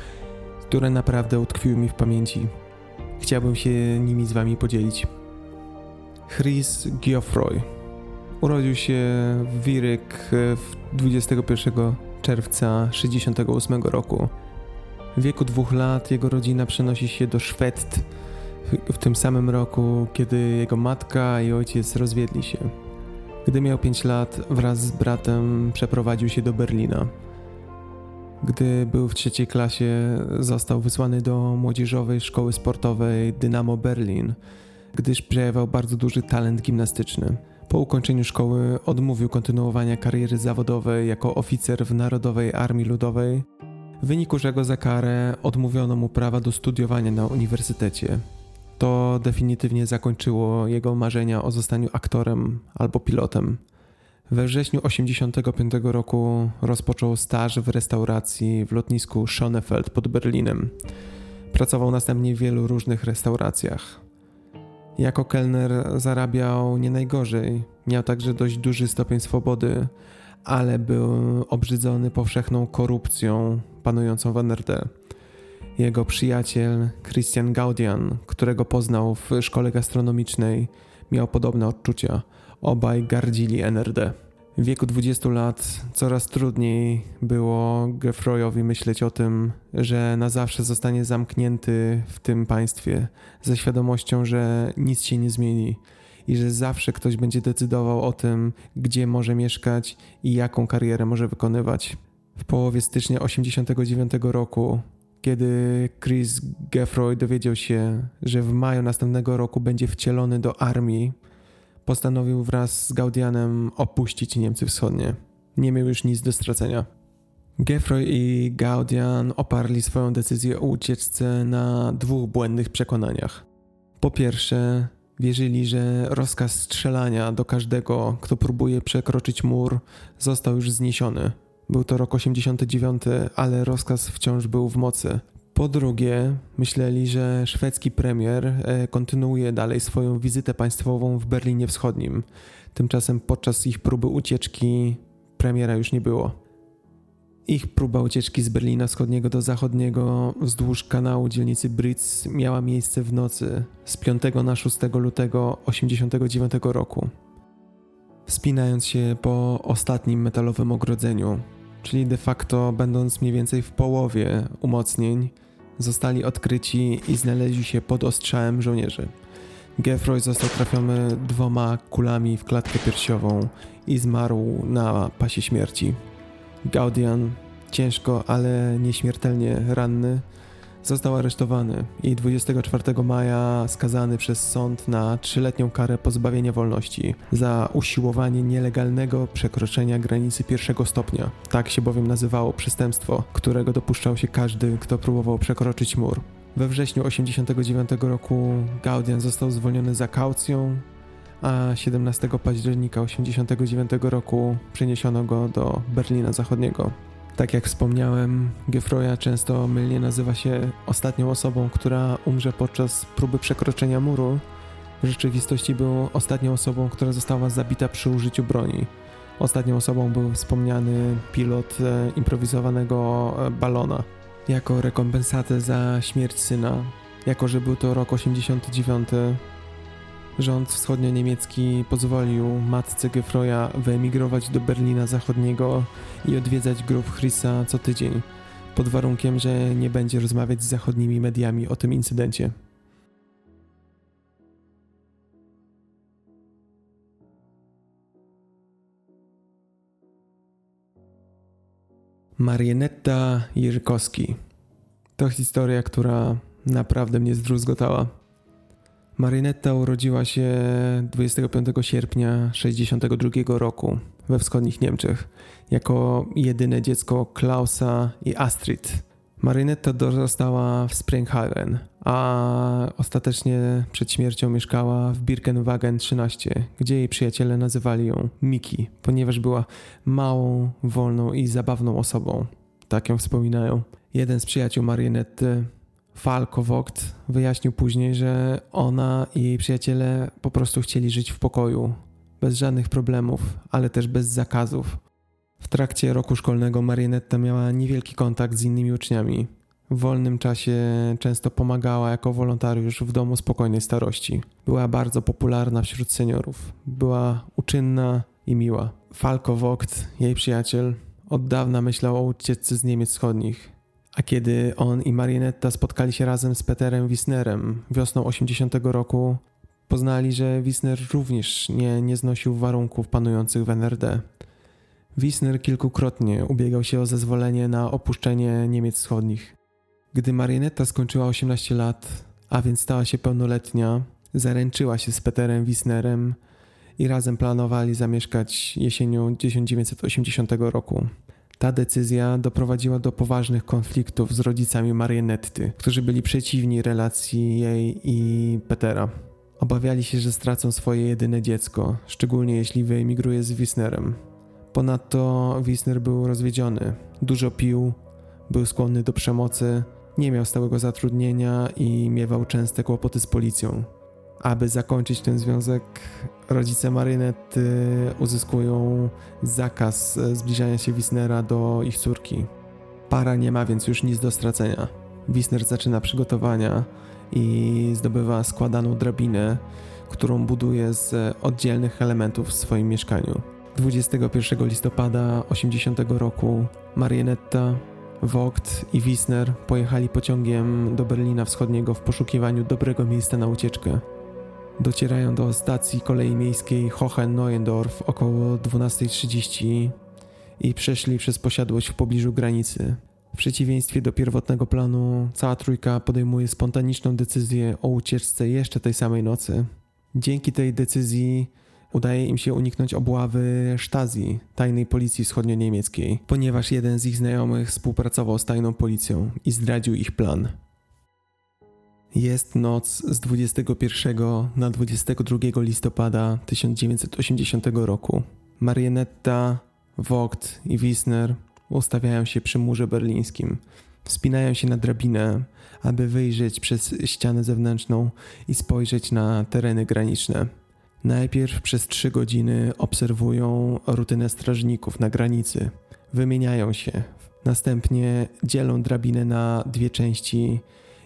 które naprawdę utkwiły mi w pamięci. Chciałbym się nimi z wami podzielić. Chris Gueffroy urodził się w Wiryk dwudziestego pierwszego czerwca tysiąc dziewięćset sześćdziesiątego ósmego roku. W wieku dwóch lat jego rodzina przenosi się do Szwedt w tym samym roku, kiedy jego matka i ojciec rozwiedli się. Gdy miał pięć lat, wraz z bratem przeprowadził się do Berlina. Gdy był w trzeciej klasie, został wysłany do młodzieżowej szkoły sportowej Dynamo Berlin, gdyż przejawiał bardzo duży talent gimnastyczny. Po ukończeniu szkoły odmówił kontynuowania kariery zawodowej jako oficer w Narodowej Armii Ludowej, w wyniku czego za karę odmówiono mu prawa do studiowania na uniwersytecie. To definitywnie zakończyło jego marzenia o zostaniu aktorem albo pilotem. We wrześniu osiemdziesiątego piątego roku rozpoczął staż w restauracji w lotnisku Schönefeld pod Berlinem. Pracował następnie w wielu różnych restauracjach. Jako kelner zarabiał nie najgorzej, miał także dość duży stopień swobody, ale był obrzydzony powszechną korupcją panującą w en er de. Jego przyjaciel Christian Gaudian, którego poznał w szkole gastronomicznej, miał podobne odczucia. Obaj gardzili en er de. W wieku dwudziestu lat coraz trudniej było Gueffroyowi myśleć o tym, że na zawsze zostanie zamknięty w tym państwie, ze świadomością, że nic się nie zmieni i że zawsze ktoś będzie decydował o tym, gdzie może mieszkać i jaką karierę może wykonywać. W połowie stycznia osiemdziesiątego dziewiątego roku, kiedy Chris Gueffroy dowiedział się, że w maju następnego roku będzie wcielony do armii, postanowił wraz z Gaudianem opuścić Niemcy Wschodnie. Nie miał już nic do stracenia. Gueffroy i Gaudian oparli swoją decyzję o ucieczce na dwóch błędnych przekonaniach. Po pierwsze, wierzyli, że rozkaz strzelania do każdego, kto próbuje przekroczyć mur, został już zniesiony. Był to rok osiemdziesiąty dziewiąty, ale rozkaz wciąż był w mocy. Po drugie, myśleli, że szwedzki premier kontynuuje dalej swoją wizytę państwową w Berlinie Wschodnim. Tymczasem podczas ich próby ucieczki premiera już nie było. Ich próba ucieczki z Berlina Wschodniego do Zachodniego wzdłuż kanału dzielnicy Britz miała miejsce w nocy z piątego na szóstego lutego osiemdziesiątego dziewiątego roku. Wspinając się po ostatnim metalowym ogrodzeniu, czyli de facto będąc mniej więcej w połowie umocnień, zostali odkryci i znaleźli się pod ostrzałem żołnierzy. Gueffroy został trafiony dwoma kulami w klatkę piersiową i zmarł na pasie śmierci. Gaudian, ciężko, ale nieśmiertelnie ranny, został aresztowany i dwudziestego czwartego maja skazany przez sąd na trzyletnią karę pozbawienia wolności za usiłowanie nielegalnego przekroczenia granicy pierwszego stopnia. Tak się bowiem nazywało przestępstwo, którego dopuszczał się każdy, kto próbował przekroczyć mur. We wrześniu tysiąc dziewięćset osiemdziesiątego dziewiątego roku Gaudian został zwolniony za kaucją, a siedemnastego października tysiąc dziewięćset osiemdziesiątego dziewiątego roku przeniesiono go do Berlina Zachodniego. Tak jak wspomniałem, Gueffroya często mylnie nazywa się ostatnią osobą, która umrze podczas próby przekroczenia muru. W rzeczywistości był ostatnią osobą, która została zabita przy użyciu broni. Ostatnią osobą był wspomniany pilot improwizowanego balona. Jako rekompensatę za śmierć syna, jako że był to rok osiemdziesiąty dziewiąty, rząd wschodnio-niemiecki pozwolił matce Gueffroya wyemigrować do Berlina Zachodniego i odwiedzać grób Chrisa co tydzień, pod warunkiem, że nie będzie rozmawiać z zachodnimi mediami o tym incydencie. Marinetta Jerzykowski. To historia, która naprawdę mnie zdruzgotała. Marinetta urodziła się dwudziestego piątego sierpnia tysiąc dziewięćset sześćdziesiątego drugiego roku we wschodnich Niemczech jako jedyne dziecko Klausa i Astrid. Marinetta dorastała w Springhaven, a ostatecznie przed śmiercią mieszkała w Birkenwagen trzynaście, gdzie jej przyjaciele nazywali ją Miki, ponieważ była małą, wolną i zabawną osobą. Tak ją wspominają. Jeden z przyjaciół Marinetty, Falco Vogt, wyjaśnił później, że ona i jej przyjaciele po prostu chcieli żyć w pokoju, bez żadnych problemów, ale też bez zakazów. W trakcie roku szkolnego Marinetta miała niewielki kontakt z innymi uczniami. W wolnym czasie często pomagała jako wolontariusz w domu spokojnej starości. Była bardzo popularna wśród seniorów. Była uczynna i miła. Falco Vogt, jej przyjaciel, od dawna myślał o ucieczce z Niemiec Wschodnich. A kiedy on i Marinetta spotkali się razem z Peterem Wissnerem wiosną osiemdziesiątego roku, poznali, że Wissner również nie, nie znosił warunków panujących w en er de. Wissner kilkukrotnie ubiegał się o zezwolenie na opuszczenie Niemiec Wschodnich. Gdy Marinetta skończyła osiemnaście lat, a więc stała się pełnoletnia, zaręczyła się z Peterem Wissnerem i razem planowali zamieszkać jesienią tysiąc dziewięćset osiemdziesiątego roku. Ta decyzja doprowadziła do poważnych konfliktów z rodzicami Marinetty, którzy byli przeciwni relacji jej i Petera. Obawiali się, że stracą swoje jedyne dziecko, szczególnie jeśli wyemigruje z Wissnerem. Ponadto Wissner był rozwiedziony, dużo pił, był skłonny do przemocy, nie miał stałego zatrudnienia i miewał częste kłopoty z policją. Aby zakończyć ten związek, rodzice Marinetty uzyskują zakaz zbliżania się Wissnera do ich córki. Para nie ma więc już nic do stracenia. Wissner zaczyna przygotowania i zdobywa składaną drabinę, którą buduje z oddzielnych elementów w swoim mieszkaniu. dwudziestego pierwszego listopada osiemdziesiątego roku Marinetta, Vogt i Wissner pojechali pociągiem do Berlina Wschodniego w poszukiwaniu dobrego miejsca na ucieczkę. Docierają do stacji kolei miejskiej Hohen-Neuendorf około dwunasta trzydzieści i przeszli przez posiadłość w pobliżu granicy. W przeciwieństwie do pierwotnego planu, cała trójka podejmuje spontaniczną decyzję o ucieczce jeszcze tej samej nocy. Dzięki tej decyzji udaje im się uniknąć obławy Stasi, tajnej policji wschodnio-niemieckiej, ponieważ jeden z ich znajomych współpracował z tajną policją i zdradził ich plan. Jest noc z dwudziestego pierwszego na dwudziestego drugiego listopada tysiąc dziewięćset osiemdziesiątego roku. Marinetta, Vogt i Wissner ustawiają się przy murze berlińskim. Wspinają się na drabinę, aby wyjrzeć przez ścianę zewnętrzną i spojrzeć na tereny graniczne. Najpierw przez trzy godziny obserwują rutynę strażników na granicy. Wymieniają się. Następnie dzielą drabinę na dwie części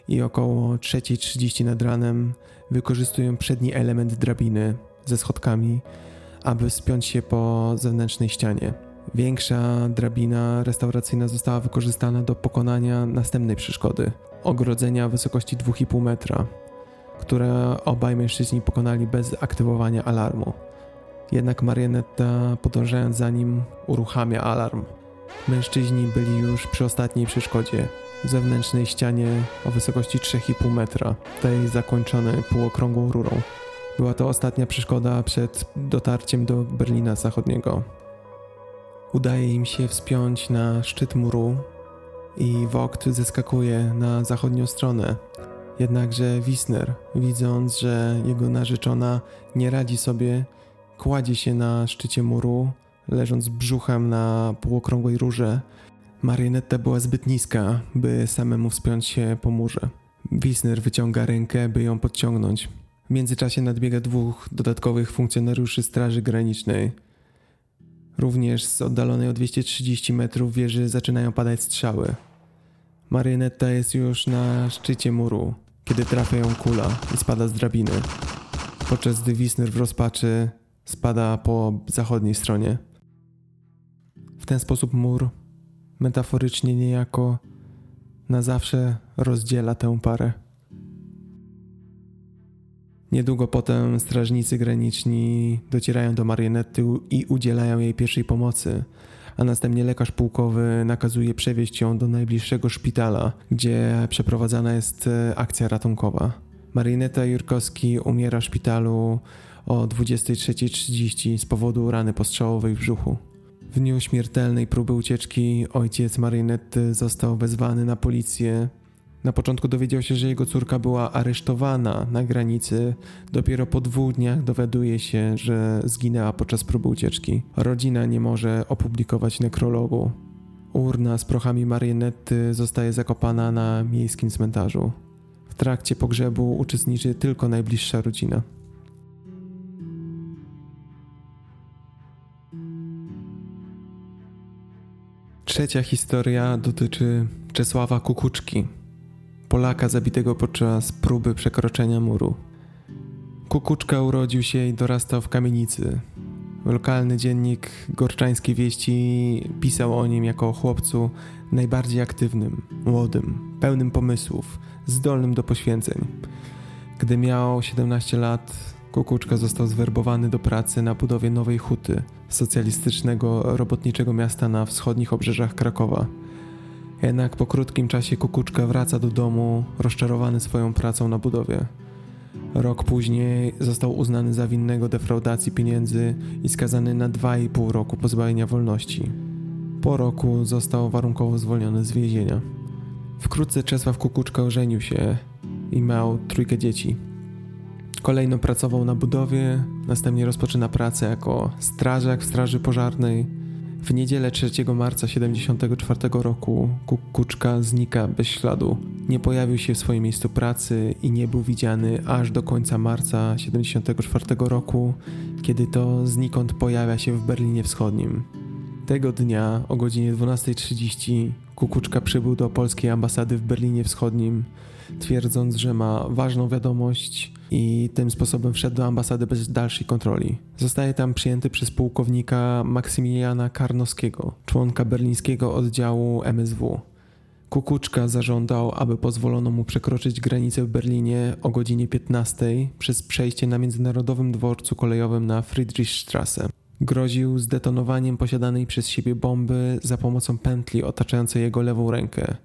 i około trzecia trzydzieści nad ranem wykorzystują przedni element drabiny ze schodkami, aby wspiąć się po zewnętrznej ścianie. Większa drabina restauracyjna została wykorzystana do pokonania następnej przeszkody – ogrodzenia wysokości dwa i pół metra. Które obaj mężczyźni pokonali bez aktywowania alarmu. Jednak Marinetta, podążając za nim, uruchamia alarm. Mężczyźni byli już przy ostatniej przeszkodzie. zewnętrznej ścianie o wysokości trzy i pół metra, tej zakończonej półokrągłą rurą. Była to ostatnia przeszkoda przed dotarciem do Berlina Zachodniego. Udaje im się wspiąć na szczyt muru i Vogt zeskakuje na zachodnią stronę. Jednakże Wissner, widząc, że jego narzeczona nie radzi sobie, kładzie się na szczycie muru, leżąc brzuchem na półokrągłej rurze. Marionetta była zbyt niska, by samemu wspiąć się po murze. Wissner wyciąga rękę, by ją podciągnąć. W międzyczasie nadbiega dwóch dodatkowych funkcjonariuszy Straży Granicznej. Również z oddalonej o dwieście trzydzieści metrów wieży zaczynają padać strzały. Marionetta jest już na szczycie muru, kiedy trafia ją kula i spada z drabiny, podczas gdy Wissner w rozpaczy spada po zachodniej stronie. W ten sposób mur, metaforycznie niejako, na zawsze rozdziela tę parę. Niedługo potem strażnicy graniczni docierają do Marionetty i udzielają jej pierwszej pomocy, a następnie lekarz pułkowy nakazuje przewieźć ją do najbliższego szpitala, gdzie przeprowadzana jest akcja ratunkowa. Marinetta Jerzykowski umiera w szpitalu o dwudziesta trzecia trzydzieści z powodu rany postrzałowej w brzuchu. W dniu śmiertelnej próby ucieczki ojciec Marinetty został wezwany na policję. Na początku dowiedział się, że jego córka była aresztowana na granicy. Dopiero po dwóch dniach dowiaduje się, że zginęła podczas próby ucieczki. Rodzina nie może opublikować nekrologu. Urna z prochami Marinetty zostaje zakopana na miejskim cmentarzu. W trakcie pogrzebu uczestniczy tylko najbliższa rodzina. Trzecia historia dotyczy Czesława Kukuczki, Polaka zabitego podczas próby przekroczenia muru. Kukuczka urodził się i dorastał w kamienicy. Lokalny dziennik Gorczańskie Wieści pisał o nim jako o chłopcu najbardziej aktywnym, młodym, pełnym pomysłów, zdolnym do poświęceń. Gdy miał siedemnaście lat, Kukuczka został zwerbowany do pracy na budowie nowej huty, socjalistycznego robotniczego miasta na wschodnich obrzeżach Krakowa. Jednak po krótkim czasie Kukuczka wraca do domu, rozczarowany swoją pracą na budowie. Rok później został uznany za winnego defraudacji pieniędzy i skazany na dwa i pół roku pozbawienia wolności. Po roku został warunkowo zwolniony z więzienia. Wkrótce Czesław Kukuczka ożenił się i miał trójkę dzieci. Kolejno pracował na budowie, następnie rozpoczyna pracę jako strażak w straży pożarnej. W niedzielę trzeciego marca tysiąc dziewięćset siedemdziesiątego czwartego roku Kukuczka znika bez śladu. Nie pojawił się w swoim miejscu pracy i nie był widziany aż do końca marca tysiąc dziewięćset siedemdziesiątego czwartego roku, kiedy to znikąd pojawia się w Berlinie Wschodnim. Tego dnia o godzinie dwunasta trzydzieści Kukuczka przybył do polskiej ambasady w Berlinie Wschodnim, twierdząc, że ma ważną wiadomość, i tym sposobem wszedł do ambasady bez dalszej kontroli. Zostaje tam przyjęty przez pułkownika Maksymiliana Karnowskiego, członka berlińskiego oddziału M S W. Kukuczka zażądał, aby pozwolono mu przekroczyć granicę w Berlinie o godzinie piętnastej przez przejście na międzynarodowym dworcu kolejowym na Friedrichstrasse. Groził zdetonowaniem posiadanej przez siebie bomby za pomocą pętli otaczającej jego lewą rękę.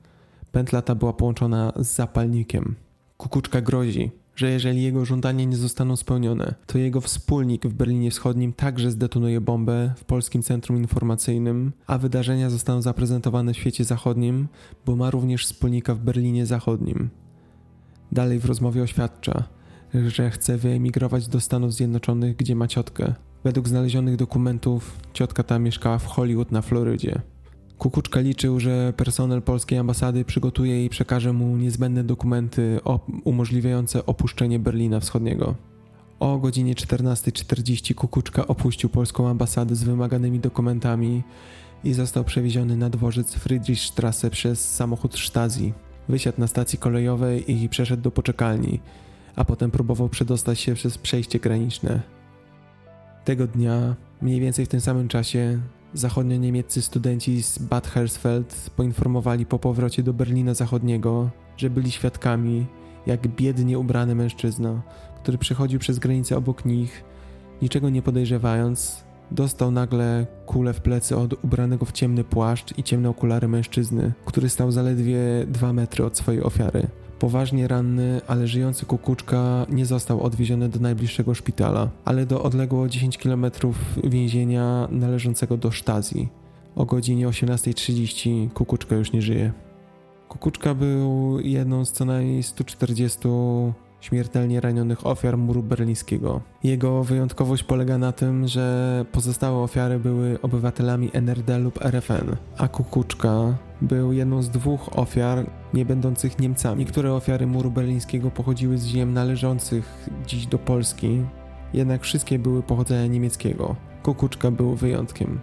Pętla ta była połączona z zapalnikiem. Kukuczka grozi, że jeżeli jego żądania nie zostaną spełnione, to jego wspólnik w Berlinie Wschodnim także zdetonuje bombę w Polskim Centrum Informacyjnym, a wydarzenia zostaną zaprezentowane w świecie zachodnim, bo ma również wspólnika w Berlinie Zachodnim. Dalej w rozmowie oświadcza, że chce wyemigrować do Stanów Zjednoczonych, gdzie ma ciotkę. Według znalezionych dokumentów ciotka ta mieszkała w Hollywood na Florydzie. Kukuczka liczył, że personel polskiej ambasady przygotuje i przekaże mu niezbędne dokumenty umożliwiające opuszczenie Berlina Wschodniego. O godzinie czternasta czterdzieści Kukuczka opuścił polską ambasadę z wymaganymi dokumentami i został przewieziony na dworzec Friedrichstrasse przez samochód Stasi. Wysiadł na stacji kolejowej i przeszedł do poczekalni, a potem próbował przedostać się przez przejście graniczne. Tego dnia, mniej więcej w tym samym czasie, zachodnio-niemieccy studenci z Bad Hersfeld poinformowali po powrocie do Berlina Zachodniego, że byli świadkami, jak biednie ubrany mężczyzna, który przechodził przez granicę obok nich, niczego nie podejrzewając, Dostał nagle kulę w plecy od ubranego w ciemny płaszcz i ciemne okulary mężczyzny, który stał zaledwie dwa metry od swojej ofiary. Poważnie ranny, ale żyjący Kukuczka nie został odwieziony do najbliższego szpitala, ale do odległo dziesięć kilometrów więzienia należącego do Sztazji. O godzinie osiemnasta trzydzieści Kukuczka już nie żyje. Kukuczka był jedną z co najmniej stu czterdziestu śmiertelnie ranionych ofiar muru berlińskiego. Jego wyjątkowość polega na tym, że pozostałe ofiary były obywatelami en er de lub er ef en, a Kukuczka był jedną z dwóch ofiar nie będących Niemcami. Niektóre ofiary muru berlińskiego pochodziły z ziem należących dziś do Polski, jednak wszystkie były pochodzenia niemieckiego. Kukuczka był wyjątkiem.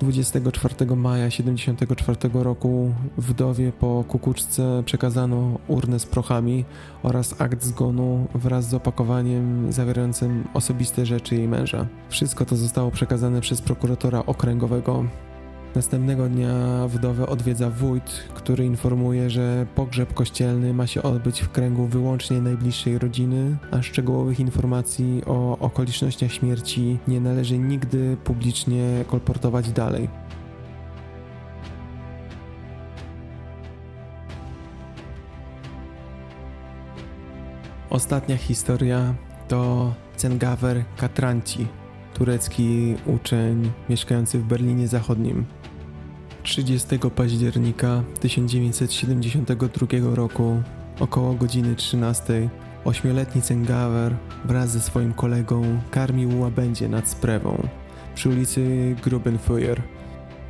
dwudziestego czwartego maja tysiąc dziewięćset siedemdziesiątego czwartego roku wdowie po Kukuczce przekazano urnę z prochami oraz akt zgonu wraz z opakowaniem zawierającym osobiste rzeczy jej męża. Wszystko to zostało przekazane przez prokuratora okręgowego. Następnego dnia wdowę odwiedza wójt, który informuje, że pogrzeb kościelny ma się odbyć w kręgu wyłącznie najbliższej rodziny, a szczegółowych informacji o okolicznościach śmierci nie należy nigdy publicznie kolportować dalej. Ostatnia historia to Cengaver Katranci, turecki uczeń mieszkający w Berlinie Zachodnim. trzydziestego października tysiąc dziewięćset siedemdziesiątego drugiego roku około godziny trzynastej ośmioletni Cengaver wraz ze swoim kolegą karmił łabędzie nad Sprewą przy ulicy Grubenfeuer.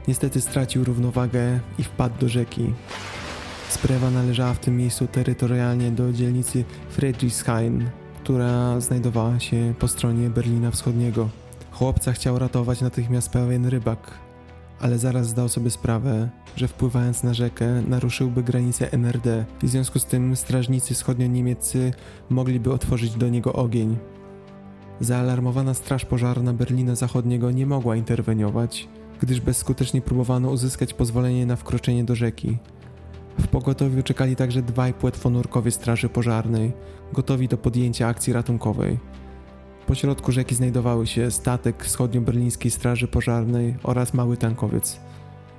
Niestety stracił równowagę i wpadł do rzeki. Sprewa należała w tym miejscu terytorialnie do dzielnicy Friedrichshain, która znajdowała się po stronie Berlina Wschodniego. Chłopca chciał ratować natychmiast pewien rybak, ale zaraz zdał sobie sprawę, że wpływając na rzekę naruszyłby granicę en er de i w związku z tym strażnicy wschodnio-niemieccy mogliby otworzyć do niego ogień. Zaalarmowana straż pożarna Berlina Zachodniego nie mogła interweniować, gdyż bezskutecznie próbowano uzyskać pozwolenie na wkroczenie do rzeki. W pogotowiu czekali także dwaj płetwonurkowie straży pożarnej, gotowi do podjęcia akcji ratunkowej. Po środku rzeki znajdowały się statek wschodnioberlińskiej straży pożarnej oraz mały tankowiec.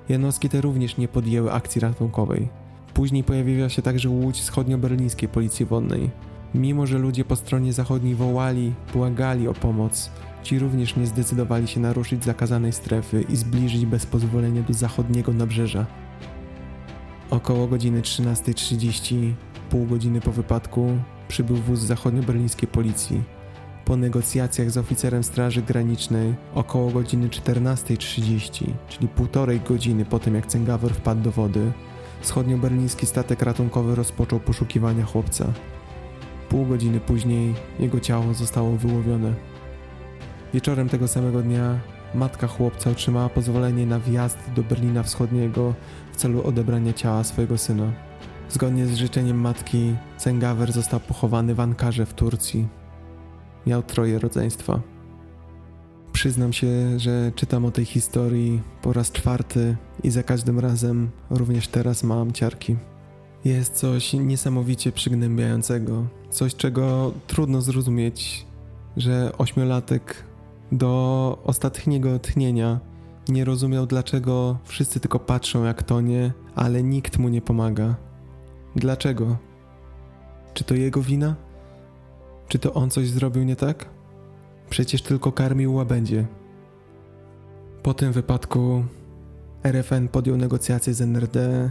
Jednostki te również nie podjęły akcji ratunkowej. Później pojawiła się także łódź wschodnioberlińskiej policji wodnej. Mimo że ludzie po stronie zachodniej wołali, błagali o pomoc, ci również nie zdecydowali się naruszyć zakazanej strefy i zbliżyć bez pozwolenia do zachodniego nabrzeża. Około godziny trzynastej trzydzieści, pół godziny po wypadku, przybył wóz zachodnioberlińskiej policji. Po negocjacjach z oficerem straży granicznej około godziny czternastej trzydzieści, czyli półtorej godziny po tym jak Cengaver wpadł do wody, wschodnioberliński statek ratunkowy rozpoczął poszukiwania chłopca. Pół godziny później jego ciało zostało wyłowione. Wieczorem tego samego dnia matka chłopca otrzymała pozwolenie na wjazd do Berlina Wschodniego w celu odebrania ciała swojego syna. Zgodnie z życzeniem matki, Cengaver został pochowany w Ankarze w Turcji. Miał troje rodzeństwa. Przyznam się, że czytam o tej historii po raz czwarty i za każdym razem również teraz mam ciarki. Jest coś niesamowicie przygnębiającego, coś czego trudno zrozumieć, że ośmiolatek do ostatniego tchnienia nie rozumiał, dlaczego wszyscy tylko patrzą jak tonie, ale nikt mu nie pomaga. Dlaczego? Czy to jego wina? Czy to on coś zrobił nie tak? Przecież tylko karmił łabędzie. Po tym wypadku er ef en podjął negocjacje z en er de,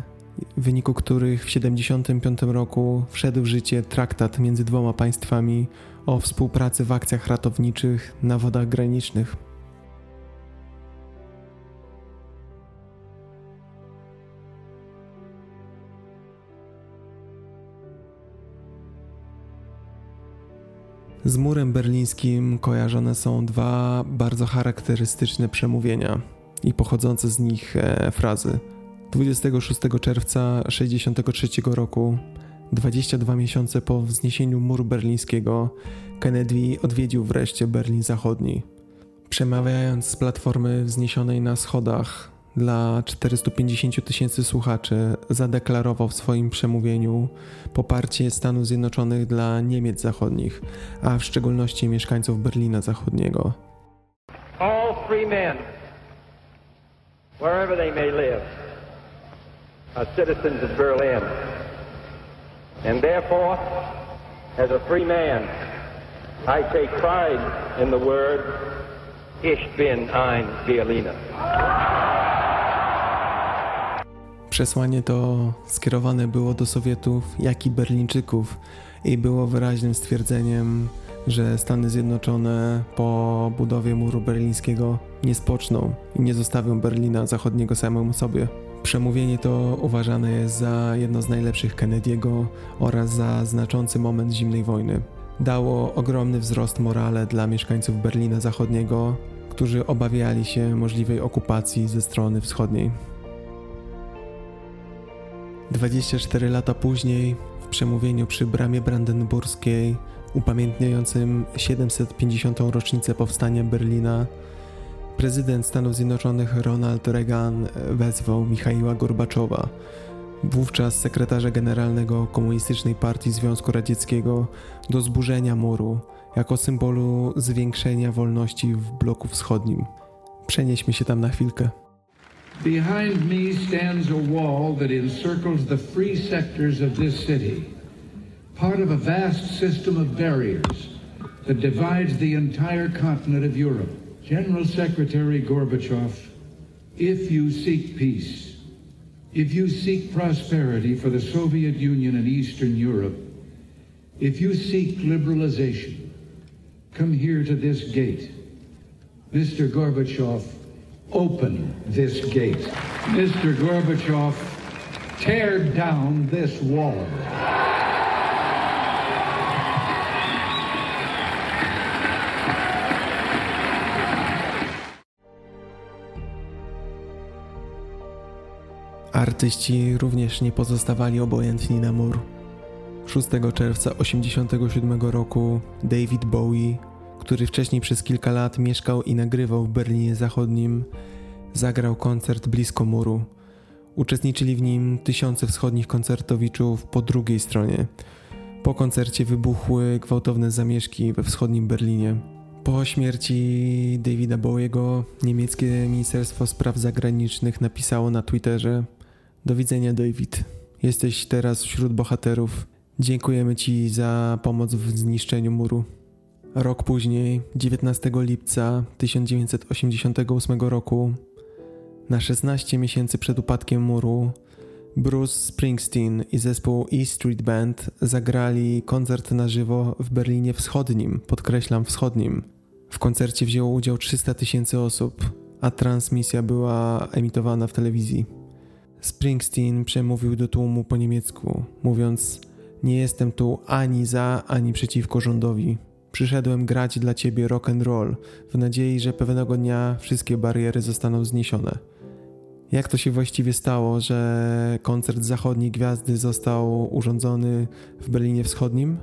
w wyniku których w tysiąc dziewięćset siedemdziesiątym piątym roku wszedł w życie traktat między dwoma państwami o współpracy w akcjach ratowniczych na wodach granicznych. Z murem berlińskim kojarzone są dwa bardzo charakterystyczne przemówienia i pochodzące z nich e, frazy. dwudziestego szóstego czerwca tysiąc dziewięćset sześćdziesiątego trzeciego roku, dwadzieścia dwa miesiące po wzniesieniu muru berlińskiego, Kennedy odwiedził wreszcie Berlin Zachodni. Przemawiając z platformy wzniesionej na schodach dla czterystu pięćdziesięciu tysięcy słuchaczy, zadeklarował w swoim przemówieniu poparcie Stanów Zjednoczonych dla Niemiec Zachodnich, a w szczególności mieszkańców Berlina Zachodniego. O! free men, wherever they may live, are citizens of Berlin. And therefore, as a free man, I take pride in the word, Ich bin ein Berliner. Przesłanie to skierowane było do Sowietów, jak i Berlińczyków i było wyraźnym stwierdzeniem, że Stany Zjednoczone po budowie muru berlińskiego nie spoczną i nie zostawią Berlina Zachodniego samemu sobie. Przemówienie to uważane jest za jedno z najlepszych Kennedy'ego oraz za znaczący moment zimnej wojny. Dało ogromny wzrost morale dla mieszkańców Berlina Zachodniego, którzy obawiali się możliwej okupacji ze strony wschodniej. dwadzieścia cztery lata później, w przemówieniu przy Bramie Brandenburskiej, upamiętniającym siedemset pięćdziesiątą rocznicę powstania Berlina, prezydent Stanów Zjednoczonych Ronald Reagan wezwał Michała Gorbaczowa, wówczas sekretarza generalnego Komunistycznej Partii Związku Radzieckiego, do zburzenia muru jako symbolu zwiększenia wolności w bloku wschodnim. Przenieśmy się tam na chwilkę. Behind me stands a wall that encircles the free sectors of this city, part of a vast system of barriers that divides the entire continent of Europe. General Secretary Gorbachev, if you seek peace, if you seek prosperity for the Soviet Union and Eastern Europe, if you seek liberalization, come here to this gate. Mister Gorbachev, open this gate. Mister Gorbachev, tear down this wall. Artyści również nie pozostawali obojętni na mur. szóstego czerwca osiemdziesiątego siódmego roku David Bowie, który wcześniej przez kilka lat mieszkał i nagrywał w Berlinie Zachodnim, zagrał koncert blisko muru. Uczestniczyli w nim tysiące wschodnich koncertowiczów po drugiej stronie. Po koncercie wybuchły gwałtowne zamieszki we wschodnim Berlinie. Po śmierci Davida Bowiego niemieckie Ministerstwo Spraw Zagranicznych napisało na Twitterze: do widzenia, David. Jesteś teraz wśród bohaterów. Dziękujemy Ci za pomoc w zniszczeniu muru. Rok później, dziewiętnastego lipca tysiąc dziewięćset osiemdziesiątego ósmego roku, na szesnaście miesięcy przed upadkiem muru, Bruce Springsteen i zespół E Street Band zagrali koncert na żywo w Berlinie Wschodnim, podkreślam wschodnim. W koncercie wzięło udział trzysta tysięcy osób, a transmisja była emitowana w telewizji. Springsteen przemówił do tłumu po niemiecku, mówiąc: nie jestem tu ani za, ani przeciwko rządowi. Przyszedłem grać dla ciebie rock and roll, w nadziei, że pewnego dnia wszystkie bariery zostaną zniesione. Jak to się właściwie stało, że koncert zachodniej gwiazdy został urządzony w Berlinie Wschodnim?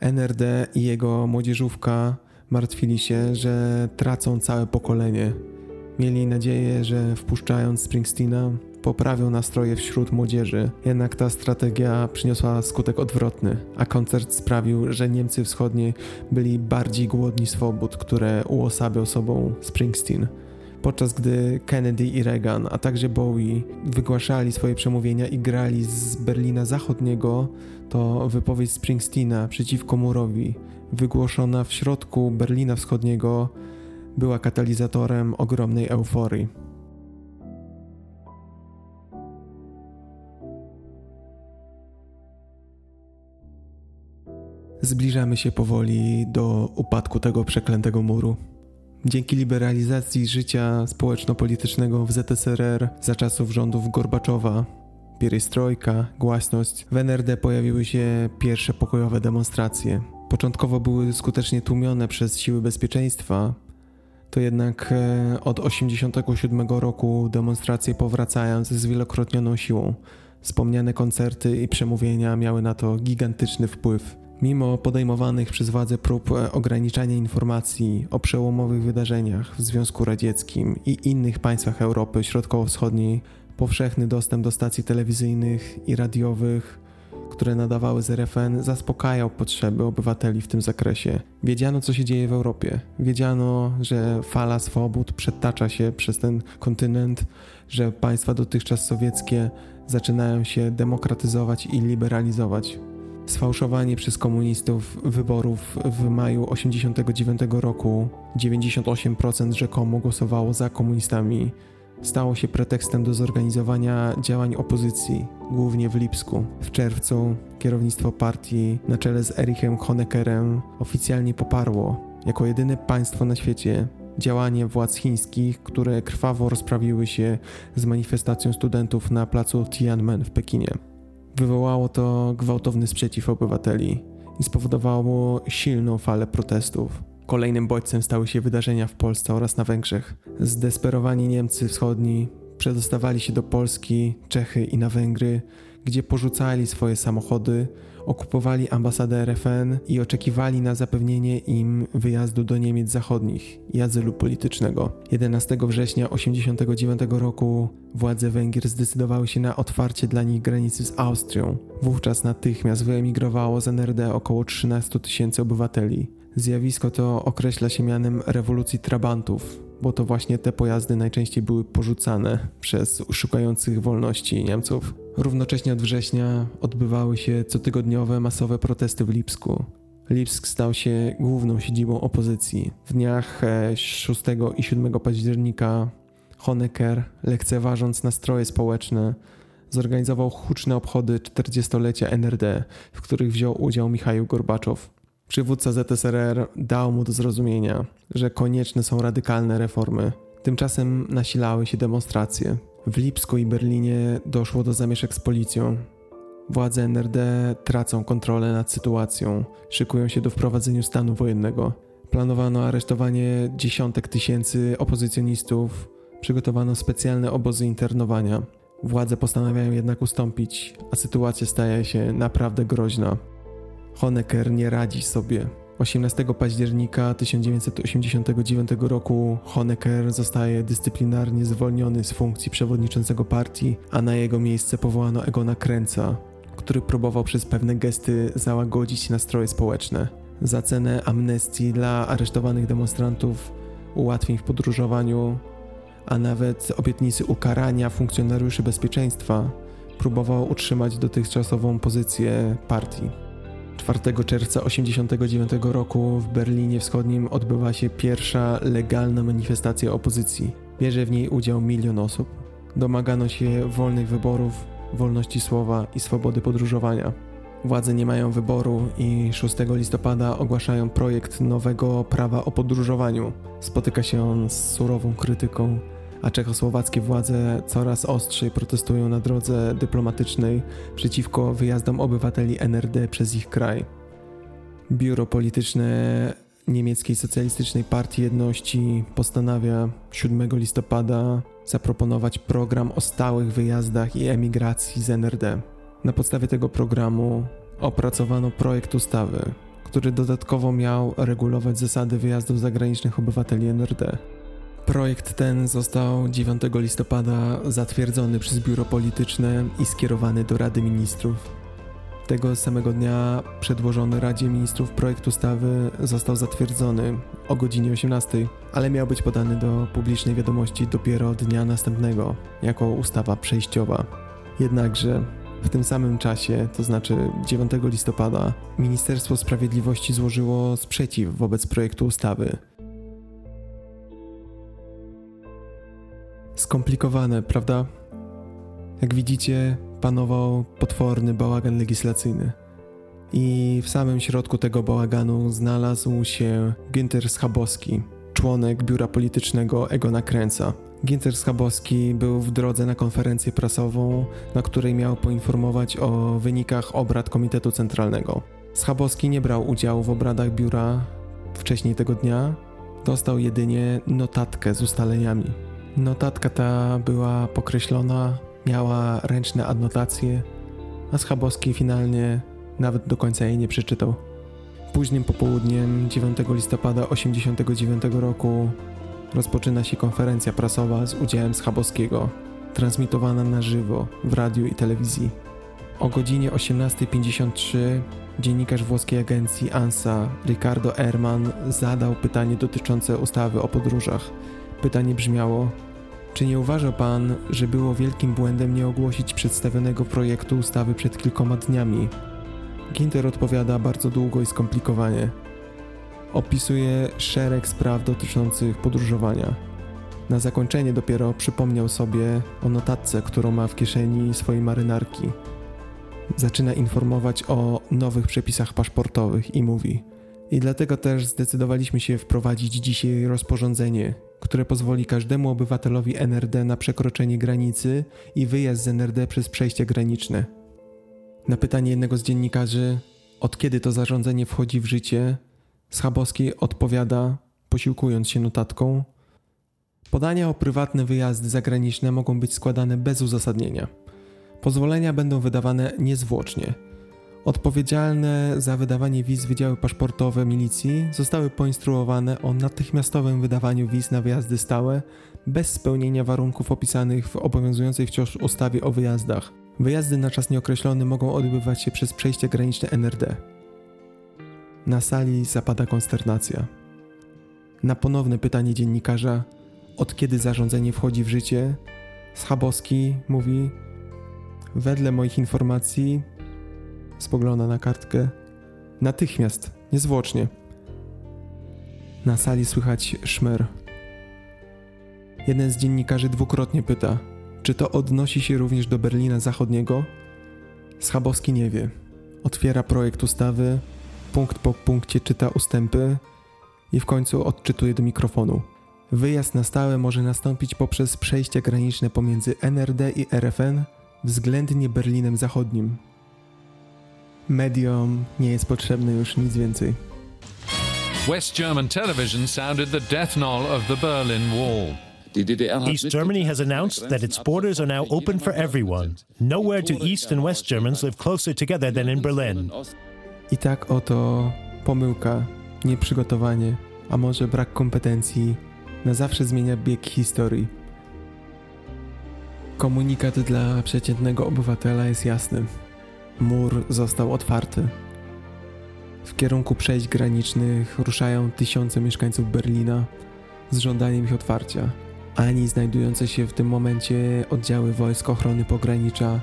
N R D i jego młodzieżówka martwili się, że tracą całe pokolenie. Mieli nadzieję, że wpuszczając Springsteena poprawił nastroje wśród młodzieży, jednak ta strategia przyniosła skutek odwrotny, a koncert sprawił, że Niemcy Wschodnie byli bardziej głodni swobód, które uosabiał sobą Springsteen. Podczas gdy Kennedy i Reagan, a także Bowie wygłaszali swoje przemówienia i grali z Berlina Zachodniego, to wypowiedź Springsteena przeciwko murowi, wygłoszona w środku Berlina Wschodniego, była katalizatorem ogromnej euforii. Zbliżamy się powoli do upadku tego przeklętego muru. Dzięki liberalizacji życia społeczno-politycznego w Z S R R za czasów rządów Gorbaczowa, pierestrojka, głasność, w N R D pojawiły się pierwsze pokojowe demonstracje. Początkowo były skutecznie tłumione przez siły bezpieczeństwa, to jednak od tysiąc dziewięćset osiemdziesiątego siódmego roku demonstracje powracają ze zwielokrotnioną siłą. Wspomniane koncerty i przemówienia miały na to gigantyczny wpływ. Mimo podejmowanych przez władze prób ograniczania informacji o przełomowych wydarzeniach w Związku Radzieckim i innych państwach Europy Środkowo-Wschodniej, powszechny dostęp do stacji telewizyjnych i radiowych, które nadawały z R F N, zaspokajał potrzeby obywateli w tym zakresie. Wiedziano, co się dzieje w Europie. Wiedziano, że fala swobód przetacza się przez ten kontynent, że państwa dotychczas sowieckie zaczynają się demokratyzować i liberalizować. Sfałszowanie przez komunistów wyborów w maju osiemdziesiątego dziewiątego roku, dziewięćdziesiąt osiem procent rzekomo głosowało za komunistami, stało się pretekstem do zorganizowania działań opozycji, głównie w Lipsku. W czerwcu kierownictwo partii na czele z Erichem Honeckerem oficjalnie poparło, jako jedyne państwo na świecie, działanie władz chińskich, które krwawo rozprawiły się z manifestacją studentów na placu Tiananmen w Pekinie. Wywołało to gwałtowny sprzeciw obywateli i spowodowało silną falę protestów. Kolejnym bodźcem stały się wydarzenia w Polsce oraz na Węgrzech. Zdesperowani Niemcy wschodni przedostawali się do Polski, Czechy i na Węgry, gdzie porzucali swoje samochody, okupowali ambasadę R F N i oczekiwali na zapewnienie im wyjazdu do Niemiec zachodnich i azylu politycznego. jedenastego września osiemdziesiątego dziewiątego roku władze Węgier zdecydowały się na otwarcie dla nich granicy z Austrią. Wówczas natychmiast wyemigrowało z N R D około trzynaście tysięcy obywateli. Zjawisko to określa się mianem rewolucji trabantów, bo to właśnie te pojazdy najczęściej były porzucane przez szukających wolności Niemców. Równocześnie od września odbywały się cotygodniowe masowe protesty w Lipsku. Lipsk stał się główną siedzibą opozycji. W dniach szóstego i siódmego października Honecker, lekceważąc nastroje społeczne, zorganizował huczne obchody czterdziestolecia N R D, w których wziął udział Michał Gorbaczow. Przywódca Z S R R dał mu do zrozumienia, że konieczne są radykalne reformy. Tymczasem nasilały się demonstracje. W Lipsku i Berlinie doszło do zamieszek z policją. Władze N R D tracą kontrolę nad sytuacją, szykują się do wprowadzenia stanu wojennego. Planowano aresztowanie dziesiątek tysięcy opozycjonistów, przygotowano specjalne obozy internowania. Władze postanawiają jednak ustąpić, a sytuacja staje się naprawdę groźna. Honecker nie radzi sobie. osiemnastego października tysiąc dziewięćset osiemdziesiątego dziewiątego roku Honecker zostaje dyscyplinarnie zwolniony z funkcji przewodniczącego partii, a na jego miejsce powołano Egona Krenza, który próbował przez pewne gesty załagodzić nastroje społeczne. Za cenę amnestii dla aresztowanych demonstrantów, ułatwień w podróżowaniu, a nawet obietnicy ukarania funkcjonariuszy bezpieczeństwa próbował utrzymać dotychczasową pozycję partii. czwartego czerwca osiemdziesiątego dziewiątego roku w Berlinie Wschodnim odbywa się pierwsza legalna manifestacja opozycji. Bierze w niej udział milion osób. Domagano się wolnych wyborów, wolności słowa i swobody podróżowania. Władze nie mają wyboru i szóstego listopada ogłaszają projekt nowego prawa o podróżowaniu. Spotyka się on z surową krytyką, a czechosłowackie władze coraz ostrzej protestują na drodze dyplomatycznej przeciwko wyjazdom obywateli N R D przez ich kraj. Biuro Polityczne Niemieckiej Socjalistycznej Partii Jedności postanawia siódmego listopada zaproponować program o stałych wyjazdach i emigracji z N R D. Na podstawie tego programu opracowano projekt ustawy, który dodatkowo miał regulować zasady wyjazdów zagranicznych obywateli N R D. Projekt ten został dziewiątego listopada zatwierdzony przez Biuro Polityczne i skierowany do Rady Ministrów. Tego samego dnia przedłożony Radzie Ministrów projekt ustawy został zatwierdzony o godzinie osiemnastej, ale miał być podany do publicznej wiadomości dopiero dnia następnego, jako ustawa przejściowa. Jednakże w tym samym czasie, to znaczy dziewiątego listopada, Ministerstwo Sprawiedliwości złożyło sprzeciw wobec projektu ustawy. Skomplikowane, prawda? Jak widzicie, panował potworny bałagan legislacyjny. I w samym środku tego bałaganu znalazł się Günther Schabowski, członek biura politycznego Egona Krenza. Günther Schabowski był w drodze na konferencję prasową, na której miał poinformować o wynikach obrad Komitetu Centralnego. Schabowski nie brał udziału w obradach biura wcześniej tego dnia, dostał jedynie notatkę z ustaleniami. Notatka ta była pokreślona, miała ręczne adnotacje, a Schabowski finalnie nawet do końca jej nie przeczytał. Późnym popołudniem dziewiątego listopada osiemdziesiątego dziewiątego roku rozpoczyna się konferencja prasowa z udziałem Schabowskiego, transmitowana na żywo w radiu i telewizji. O godzinie osiemnasta pięćdziesiąt trzy dziennikarz włoskiej agencji ANSA Riccardo Ehrman zadał pytanie dotyczące ustawy o podróżach. Pytanie brzmiało: czy nie uważa pan, że było wielkim błędem nie ogłosić przedstawionego projektu ustawy przed kilkoma dniami? Günther odpowiada bardzo długo i skomplikowanie. Opisuje szereg spraw dotyczących podróżowania. Na zakończenie dopiero przypomniał sobie o notatce, którą ma w kieszeni swojej marynarki. Zaczyna informować o nowych przepisach paszportowych i mówi: i dlatego też zdecydowaliśmy się wprowadzić dzisiaj rozporządzenie, które pozwoli każdemu obywatelowi N R D na przekroczenie granicy i wyjazd z N R D przez przejścia graniczne. Na pytanie jednego z dziennikarzy, od kiedy to zarządzenie wchodzi w życie, Schabowski odpowiada, posiłkując się notatką: podania o prywatne wyjazdy zagraniczne mogą być składane bez uzasadnienia. Pozwolenia będą wydawane niezwłocznie. Odpowiedzialne za wydawanie wiz wydziały paszportowe milicji zostały poinstruowane o natychmiastowym wydawaniu wiz na wyjazdy stałe bez spełnienia warunków opisanych w obowiązującej wciąż ustawie o wyjazdach. Wyjazdy na czas nieokreślony mogą odbywać się przez przejścia graniczne N R D. Na sali zapada konsternacja. Na ponowne pytanie dziennikarza, od kiedy zarządzenie wchodzi w życie, Schabowski mówi: wedle moich informacji, spogląda na kartkę, natychmiast, niezwłocznie. Na sali słychać szmer. Jeden z dziennikarzy dwukrotnie pyta, czy to odnosi się również do Berlina Zachodniego? Schabowski nie wie. Otwiera projekt ustawy, punkt po punkcie czyta ustępy i w końcu odczytuje do mikrofonu. Wyjazd na stałe może nastąpić poprzez przejścia graniczne pomiędzy N R D i R F N, względnie Berlinem Zachodnim. Mediom nie jest potrzebne już nic więcej. West German television sounded the death knell of the Berlin Wall. East Germany has announced that its borders are now open for everyone. Nowhere do East and West Germans live closer together than in Berlin. I tak oto pomyłka, nieprzygotowanie, a może brak kompetencji na zawsze zmienia bieg historii. Komunikat dla przeciętnego obywatela jest jasny. Mur został otwarty. W kierunku przejść granicznych ruszają tysiące mieszkańców Berlina z żądaniem ich otwarcia. Ani znajdujące się w tym momencie oddziały wojsk ochrony pogranicza,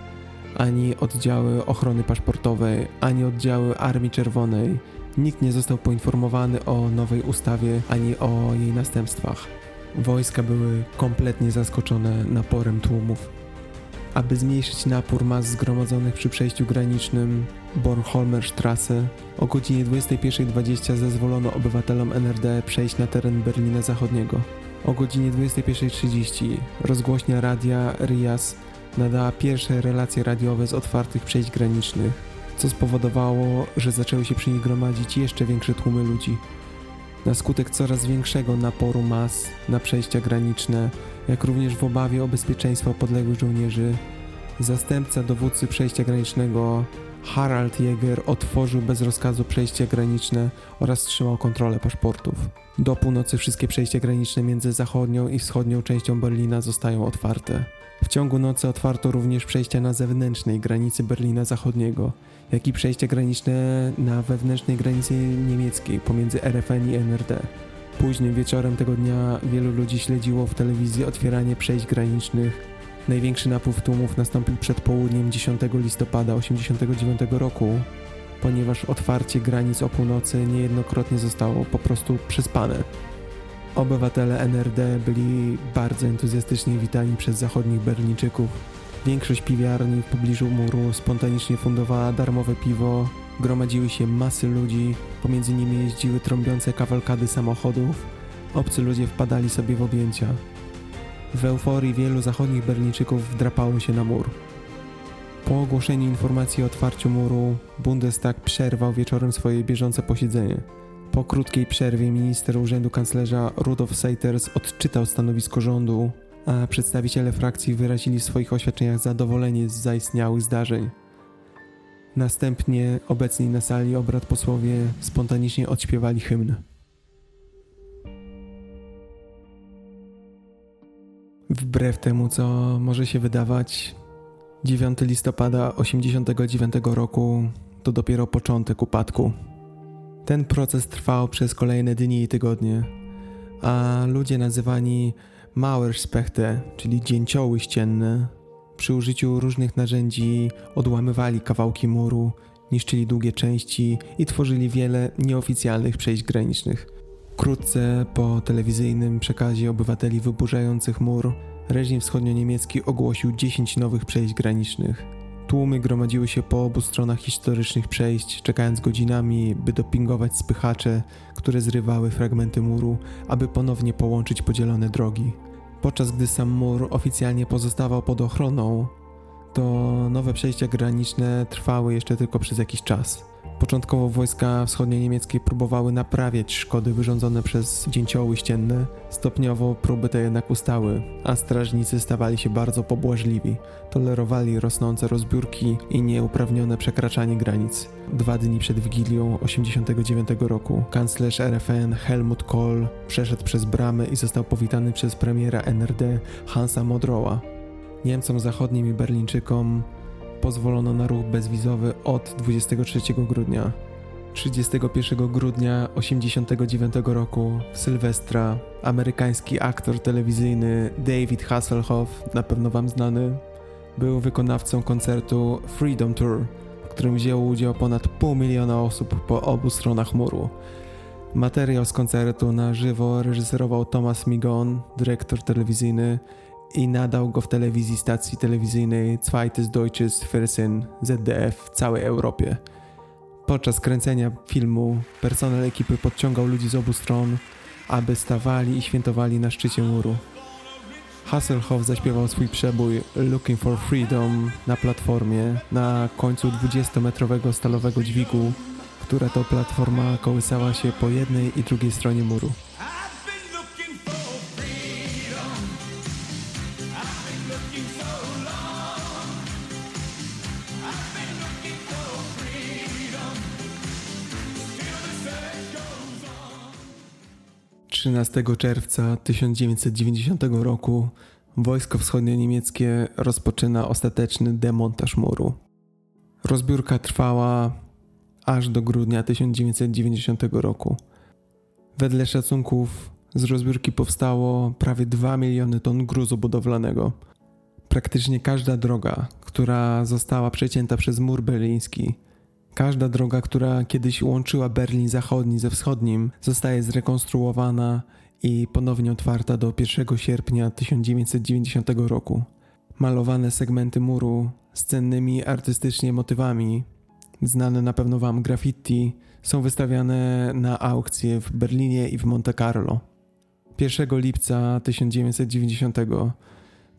ani oddziały ochrony paszportowej, ani oddziały Armii Czerwonej. Nikt nie został poinformowany o nowej ustawie ani o jej następstwach. Wojska były kompletnie zaskoczone naporem tłumów. Aby zmniejszyć napór mas zgromadzonych przy przejściu granicznym Bornholmer Strasse, o godzinie dwudziesta pierwsza dwadzieścia zezwolono obywatelom N R D przejść na teren Berlina Zachodniego. O godzinie dwudziesta pierwsza trzydzieści rozgłośnia radia R I A S nadała pierwsze relacje radiowe z otwartych przejść granicznych, co spowodowało, że zaczęły się przy nich gromadzić jeszcze większe tłumy ludzi. Na skutek coraz większego naporu mas na przejścia graniczne, jak również w obawie o bezpieczeństwo podległych żołnierzy, zastępca dowódcy przejścia granicznego Harald Jäger otworzył bez rozkazu przejścia graniczne oraz trzymał kontrolę paszportów. Do północy wszystkie przejścia graniczne między zachodnią i wschodnią częścią Berlina zostają otwarte. W ciągu nocy otwarto również przejścia na zewnętrznej granicy Berlina Zachodniego, jak i przejścia graniczne na wewnętrznej granicy niemieckiej pomiędzy R F N i N R D. Późnym wieczorem tego dnia wielu ludzi śledziło w telewizji otwieranie przejść granicznych. Największy napływ tłumów nastąpił przed południem dziesiątego listopada osiemdziesiątego dziewiątego roku, ponieważ otwarcie granic o północy niejednokrotnie zostało po prostu przespane. Obywatele N R D byli bardzo entuzjastycznie witani przez zachodnich Berlińczyków. Większość piwiarni w pobliżu muru spontanicznie fundowała darmowe piwo, gromadziły się masy ludzi, pomiędzy nimi jeździły trąbiące kawalkady samochodów, obcy ludzie wpadali sobie w objęcia. W euforii wielu zachodnich Berlińczyków wdrapało się na mur. Po ogłoszeniu informacji o otwarciu muru, Bundestag przerwał wieczorem swoje bieżące posiedzenie. Po krótkiej przerwie minister urzędu kanclerza Rudolf Seiters odczytał stanowisko rządu, a przedstawiciele frakcji wyrazili w swoich oświadczeniach zadowolenie z zaistniałych zdarzeń. Następnie obecni na sali obrad posłowie spontanicznie odśpiewali hymn. Wbrew temu, co może się wydawać, dziewiątego listopada osiemdziesiątego dziewiątego roku to dopiero początek upadku. Ten proces trwał przez kolejne dni i tygodnie, a ludzie nazywani Mauerspechte, czyli dzięcioły ścienne, przy użyciu różnych narzędzi odłamywali kawałki muru, niszczyli długie części i tworzyli wiele nieoficjalnych przejść granicznych. Wkrótce po telewizyjnym przekazie obywateli wyburzających mur, reżim wschodnioniemiecki ogłosił dziesięć nowych przejść granicznych. Tłumy gromadziły się po obu stronach historycznych przejść, czekając godzinami, by dopingować spychacze, które zrywały fragmenty muru, aby ponownie połączyć podzielone drogi. Podczas gdy sam mur oficjalnie pozostawał pod ochroną, to nowe przejścia graniczne trwały jeszcze tylko przez jakiś czas. Początkowo wojska wschodnioniemieckie próbowały naprawiać szkody wyrządzone przez dzięcioły ścienne. Stopniowo próby te jednak ustały, a strażnicy stawali się bardzo pobłażliwi. Tolerowali rosnące rozbiórki i nieuprawnione przekraczanie granic. Dwa dni przed Wigilią osiemdziesiątego dziewiątego roku kanclerz R F N Helmut Kohl przeszedł przez bramę i został powitany przez premiera N R D Hansa Modroła. Niemcom zachodnim i Berlińczykom pozwolono na ruch bezwizowy od dwudziestego trzeciego grudnia. trzydziestego pierwszego grudnia osiemdziesiątego dziewiątego roku w Sylwestra amerykański aktor telewizyjny David Hasselhoff, na pewno wam znany, był wykonawcą koncertu Freedom Tour, w którym wzięło udział ponad pół miliona osób po obu stronach muru. Materiał z koncertu na żywo reżyserował Thomas Migon, dyrektor telewizyjny, i nadał go w telewizji stacji telewizyjnej Zweites Deutsches Fernsehen Z D F w całej Europie. Podczas kręcenia filmu personel ekipy podciągał ludzi z obu stron, aby stawali i świętowali na szczycie muru. Hasselhoff zaśpiewał swój przebój Looking for Freedom na platformie na końcu dwudziestometrowego stalowego dźwigu, która to platforma kołysała się po jednej i drugiej stronie muru. trzynastego czerwca tysiąc dziewięćset dziewięćdziesiątego roku wojsko wschodnioniemieckie rozpoczyna ostateczny demontaż muru. Rozbiórka trwała aż do grudnia tysiąc dziewięćset dziewięćdziesiątego roku. Wedle szacunków z rozbiórki powstało prawie dwa miliony ton gruzu budowlanego. Praktycznie każda droga, która została przecięta przez mur berliński, każda droga, która kiedyś łączyła Berlin Zachodni ze Wschodnim, zostaje zrekonstruowana i ponownie otwarta do pierwszego sierpnia tysiąc dziewięćset dziewięćdziesiątego roku. Malowane segmenty muru z cennymi artystycznie motywami, znane na pewno wam graffiti, są wystawiane na aukcje w Berlinie i w Monte Carlo. pierwszego lipca tysiąc dziewięćset dziewięćdziesiątego,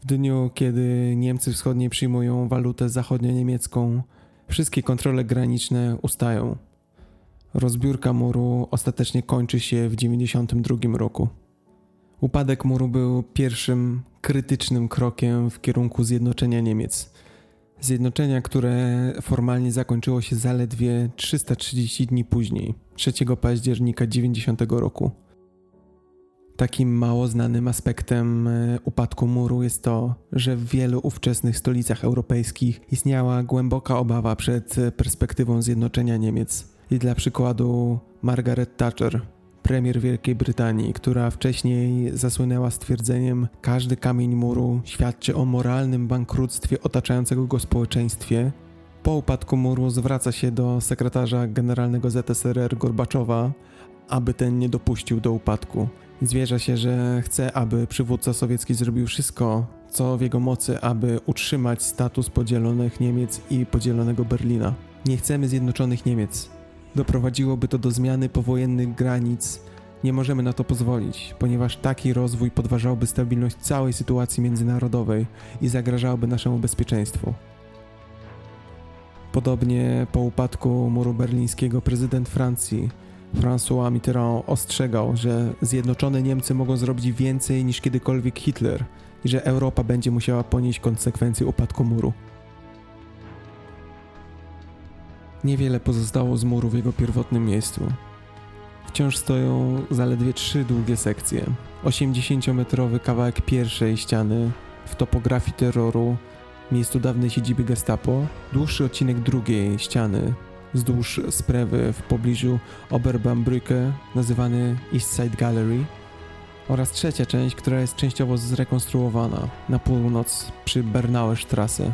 w dniu, kiedy Niemcy Wschodnie przyjmują walutę zachodnio-niemiecką, wszystkie kontrole graniczne ustają. Rozbiórka muru ostatecznie kończy się w dziewięćdziesiątym drugim roku. Upadek muru był pierwszym krytycznym krokiem w kierunku zjednoczenia Niemiec. Zjednoczenia, które formalnie zakończyło się zaledwie trzysta trzydzieści dni później, trzeciego października dziewięćdziesiątego roku. Takim mało znanym aspektem upadku muru jest to, że w wielu ówczesnych stolicach europejskich istniała głęboka obawa przed perspektywą zjednoczenia Niemiec. I dla przykładu Margaret Thatcher, premier Wielkiej Brytanii, która wcześniej zasłynęła stwierdzeniem "każdy kamień muru świadczy o moralnym bankructwie otaczającego go społeczeństwie", po upadku muru zwraca się do sekretarza generalnego Z S R R Gorbaczowa, aby ten nie dopuścił do upadku. Zwierza się, że chce, aby przywódca sowiecki zrobił wszystko, co w jego mocy, aby utrzymać status podzielonych Niemiec i podzielonego Berlina. Nie chcemy zjednoczonych Niemiec. Doprowadziłoby to do zmiany powojennych granic. Nie możemy na to pozwolić, ponieważ taki rozwój podważałby stabilność całej sytuacji międzynarodowej i zagrażałby naszemu bezpieczeństwu. Podobnie po upadku muru berlińskiego prezydent Francji François Mitterrand ostrzegał, że zjednoczone Niemcy mogą zrobić więcej niż kiedykolwiek Hitler i że Europa będzie musiała ponieść konsekwencje upadku muru. Niewiele pozostało z muru w jego pierwotnym miejscu. Wciąż stoją zaledwie trzy długie sekcje. osiemdziesięciometrowy kawałek pierwszej ściany w topografii terroru, miejscu dawnej siedziby gestapo, dłuższy odcinek drugiej ściany wzdłuż Sprewy w pobliżu Oberbaumbrücke, nazywany East Side Gallery, oraz trzecia część, która jest częściowo zrekonstruowana na północ przy Bernauer Strasse,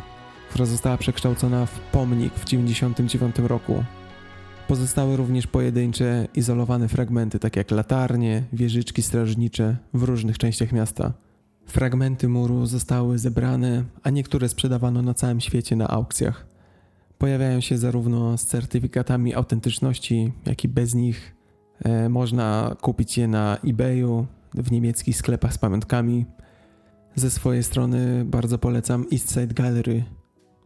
która została przekształcona w pomnik w tysiąc dziewięćset dziewięćdziesiątym dziewiątym roku. Pozostały również pojedyncze, izolowane fragmenty, tak jak latarnie, wieżyczki strażnicze w różnych częściach miasta. Fragmenty muru zostały zebrane, a niektóre sprzedawano na całym świecie na aukcjach. Pojawiają się zarówno z certyfikatami autentyczności, jak i bez nich. E, można kupić je na eBayu, w niemieckich sklepach z pamiątkami. Ze swojej strony bardzo polecam East Side Gallery,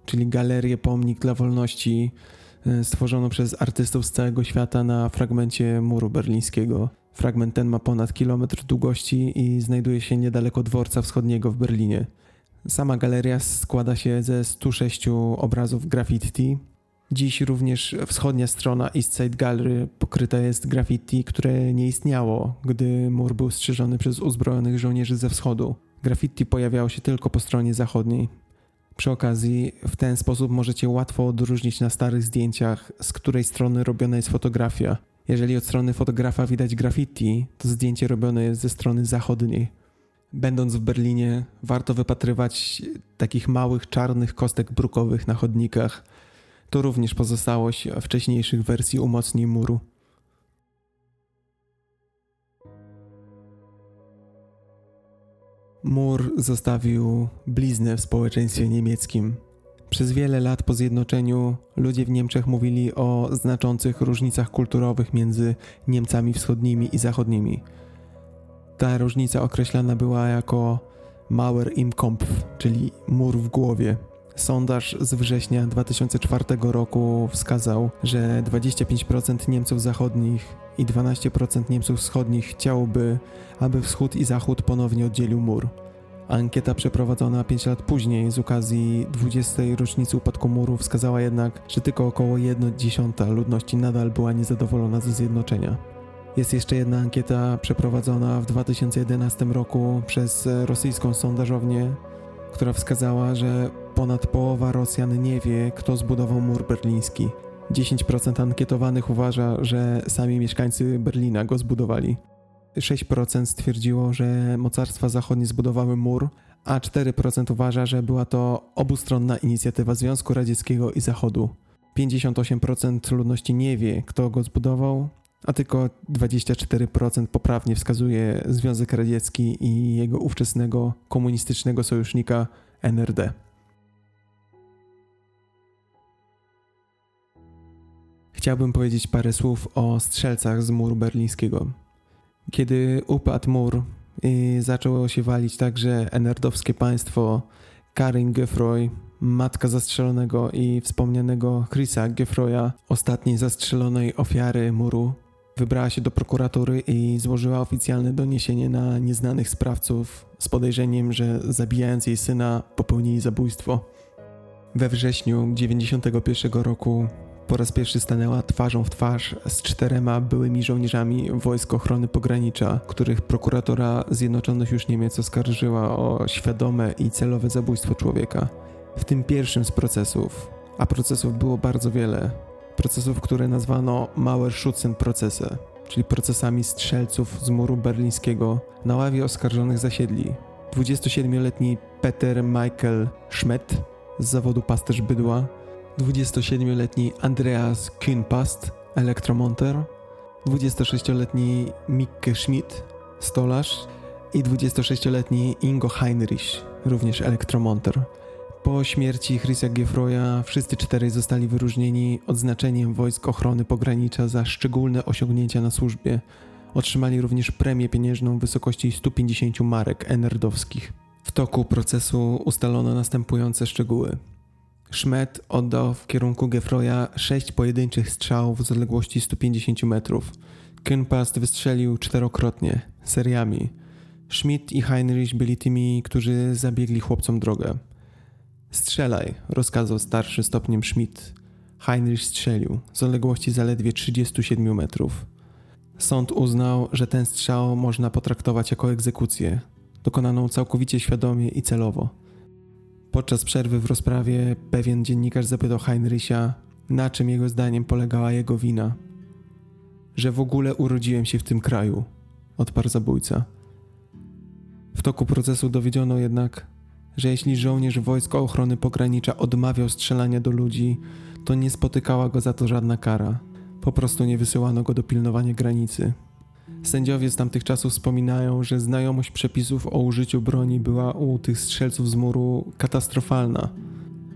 czyli galerię pomnik dla wolności stworzoną przez artystów z całego świata na fragmencie muru berlińskiego. Fragment ten ma ponad kilometr długości i znajduje się niedaleko dworca wschodniego w Berlinie. Sama galeria składa się ze stu sześciu obrazów graffiti. Dziś również wschodnia strona East Side Gallery pokryta jest graffiti, które nie istniało, gdy mur był strzeżony przez uzbrojonych żołnierzy ze wschodu. Graffiti pojawiało się tylko po stronie zachodniej. Przy okazji w ten sposób możecie łatwo odróżnić na starych zdjęciach, z której strony robiona jest fotografia. Jeżeli od strony fotografa widać graffiti, to zdjęcie robione jest ze strony zachodniej. Będąc w Berlinie, warto wypatrywać takich małych czarnych kostek brukowych na chodnikach. To również pozostałość wcześniejszych wersji umocnień muru. Mur zostawił bliznę w społeczeństwie niemieckim. Przez wiele lat po zjednoczeniu ludzie w Niemczech mówili o znaczących różnicach kulturowych między Niemcami wschodnimi i zachodnimi. Ta różnica określana była jako Mauer im Kopf, czyli mur w głowie. Sondaż z września dwa tysiące czwartego roku wskazał, że dwadzieścia pięć procent Niemców zachodnich i dwanaście procent Niemców wschodnich chciałoby, aby wschód i zachód ponownie oddzielił mur. Ankieta przeprowadzona pięć lat później z okazji dwudziestej rocznicy upadku muru wskazała jednak, że tylko około jedna dziesiąta ludności nadal była niezadowolona ze zjednoczenia. Jest jeszcze jedna ankieta przeprowadzona w dwa tysiące jedenastym roku przez rosyjską sondażownię, która wskazała, że ponad połowa Rosjan nie wie, kto zbudował mur berliński. dziesięć procent ankietowanych uważa, że sami mieszkańcy Berlina go zbudowali. sześć procent stwierdziło, że mocarstwa zachodnie zbudowały mur, a cztery procent uważa, że była to obustronna inicjatywa Związku Radzieckiego i Zachodu. pięćdziesiąt osiem procent ludności nie wie, kto go zbudował, a tylko dwadzieścia cztery procent poprawnie wskazuje Związek Radziecki i jego ówczesnego komunistycznego sojusznika N R D. Chciałbym powiedzieć parę słów o strzelcach z muru berlińskiego. Kiedy upadł mur i zaczęło się walić także enerdowskie państwo, Karin Gueffroy, matka zastrzelonego i wspomnianego Chrisa Gueffroya, ostatniej zastrzelonej ofiary muru, wybrała się do prokuratury i złożyła oficjalne doniesienie na nieznanych sprawców z podejrzeniem, że zabijając jej syna popełnili zabójstwo. We wrześniu dziewięćdziesiątego pierwszego roku po raz pierwszy stanęła twarzą w twarz z czterema byłymi żołnierzami Wojsk Ochrony Pogranicza, których prokuratura Zjednoczonych już Niemiec oskarżyła o świadome i celowe zabójstwo człowieka. W tym pierwszym z procesów, a procesów było bardzo wiele, procesów, które nazwano Mauerschützen-procesy, czyli procesami strzelców z muru berlińskiego, na ławie oskarżonych zasiedli dwudziestosiedmioletni Peter Michael Schmidt z zawodu pasterz bydła, dwudziestosiedmioletni Andreas Kühnpast, elektromonter, dwudziestosześcioletni Micke Schmidt, stolarz i dwudziestosześcioletni Ingo Heinrich, również elektromonter. Po śmierci Chrisa Gueffroya wszyscy czterej zostali wyróżnieni odznaczeniem Wojsk Ochrony Pogranicza za szczególne osiągnięcia na służbie. Otrzymali również premię pieniężną w wysokości stu pięćdziesięciu marek enerdowskich. W toku procesu ustalono następujące szczegóły. Schmidt oddał w kierunku Gueffroya sześć pojedynczych strzałów z odległości stu pięćdziesięciu metrów. Kühnpast wystrzelił czterokrotnie, seriami. Schmidt i Heinrich byli tymi, którzy zabiegli chłopcom drogę. Strzelaj, rozkazał starszy stopniem Schmidt. Heinrich strzelił z odległości zaledwie trzydziestu siedmiu metrów. Sąd uznał, że ten strzał można potraktować jako egzekucję, dokonaną całkowicie świadomie i celowo. Podczas przerwy w rozprawie pewien dziennikarz zapytał Heinricha, na czym jego zdaniem polegała jego wina. Że w ogóle urodziłem się w tym kraju, odparł zabójca. W toku procesu dowiedziono jednak, że jeśli żołnierz Wojska Ochrony Pogranicza odmawiał strzelania do ludzi, to nie spotykała go za to żadna kara. Po prostu nie wysyłano go do pilnowania granicy. Sędziowie z tamtych czasów wspominają, że znajomość przepisów o użyciu broni była u tych strzelców z muru katastrofalna.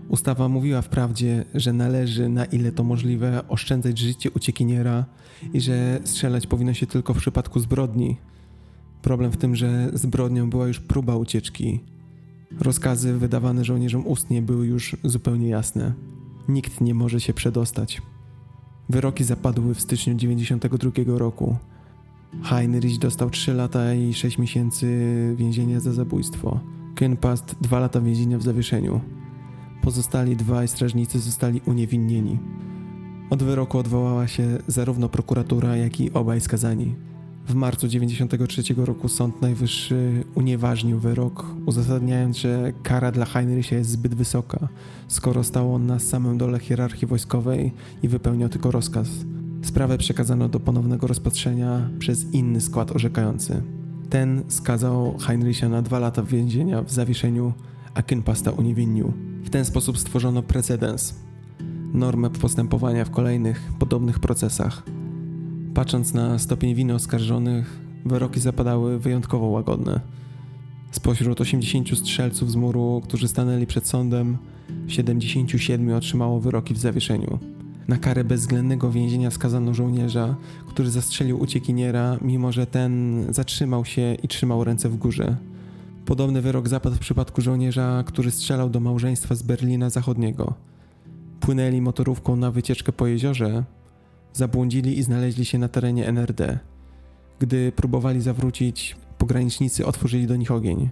Ustawa mówiła wprawdzie, że należy, na ile to możliwe, oszczędzać życie uciekiniera i że strzelać powinno się tylko w przypadku zbrodni. Problem w tym, że zbrodnią była już próba ucieczki. Rozkazy wydawane żołnierzom ustnie były już zupełnie jasne. Nikt nie może się przedostać. Wyroki zapadły w styczniu dziewięćdziesiątego drugiego roku. Heinrich dostał trzy lata i sześć miesięcy więzienia za zabójstwo. Kühnpast dwa lata więzienia w zawieszeniu. Pozostali dwaj strażnicy zostali uniewinnieni. Od wyroku odwołała się zarówno prokuratura, jak i obaj skazani. W marcu dziewięćdziesiątego trzeciego roku Sąd Najwyższy unieważnił wyrok, uzasadniając, że kara dla Heinricha jest zbyt wysoka, skoro stał on na samym dole hierarchii wojskowej i wypełniał tylko rozkaz. Sprawę przekazano do ponownego rozpatrzenia przez inny skład orzekający. Ten skazał Heinricha na dwa lata więzienia w zawieszeniu, a Kühnpasta uniewinnił. W ten sposób stworzono precedens, normę postępowania w kolejnych, podobnych procesach. Patrząc na stopień winy oskarżonych, wyroki zapadały wyjątkowo łagodne. Spośród osiemdziesięciu strzelców z muru, którzy stanęli przed sądem, siedemdziesięciu siedmiu otrzymało wyroki w zawieszeniu. Na karę bezwzględnego więzienia skazano żołnierza, który zastrzelił uciekiniera, mimo że ten zatrzymał się i trzymał ręce w górze. Podobny wyrok zapadł w przypadku żołnierza, który strzelał do małżeństwa z Berlina Zachodniego. Płynęli motorówką na wycieczkę po jeziorze, zabłądzili i znaleźli się na terenie N R D. Gdy próbowali zawrócić, pogranicznicy otworzyli do nich ogień.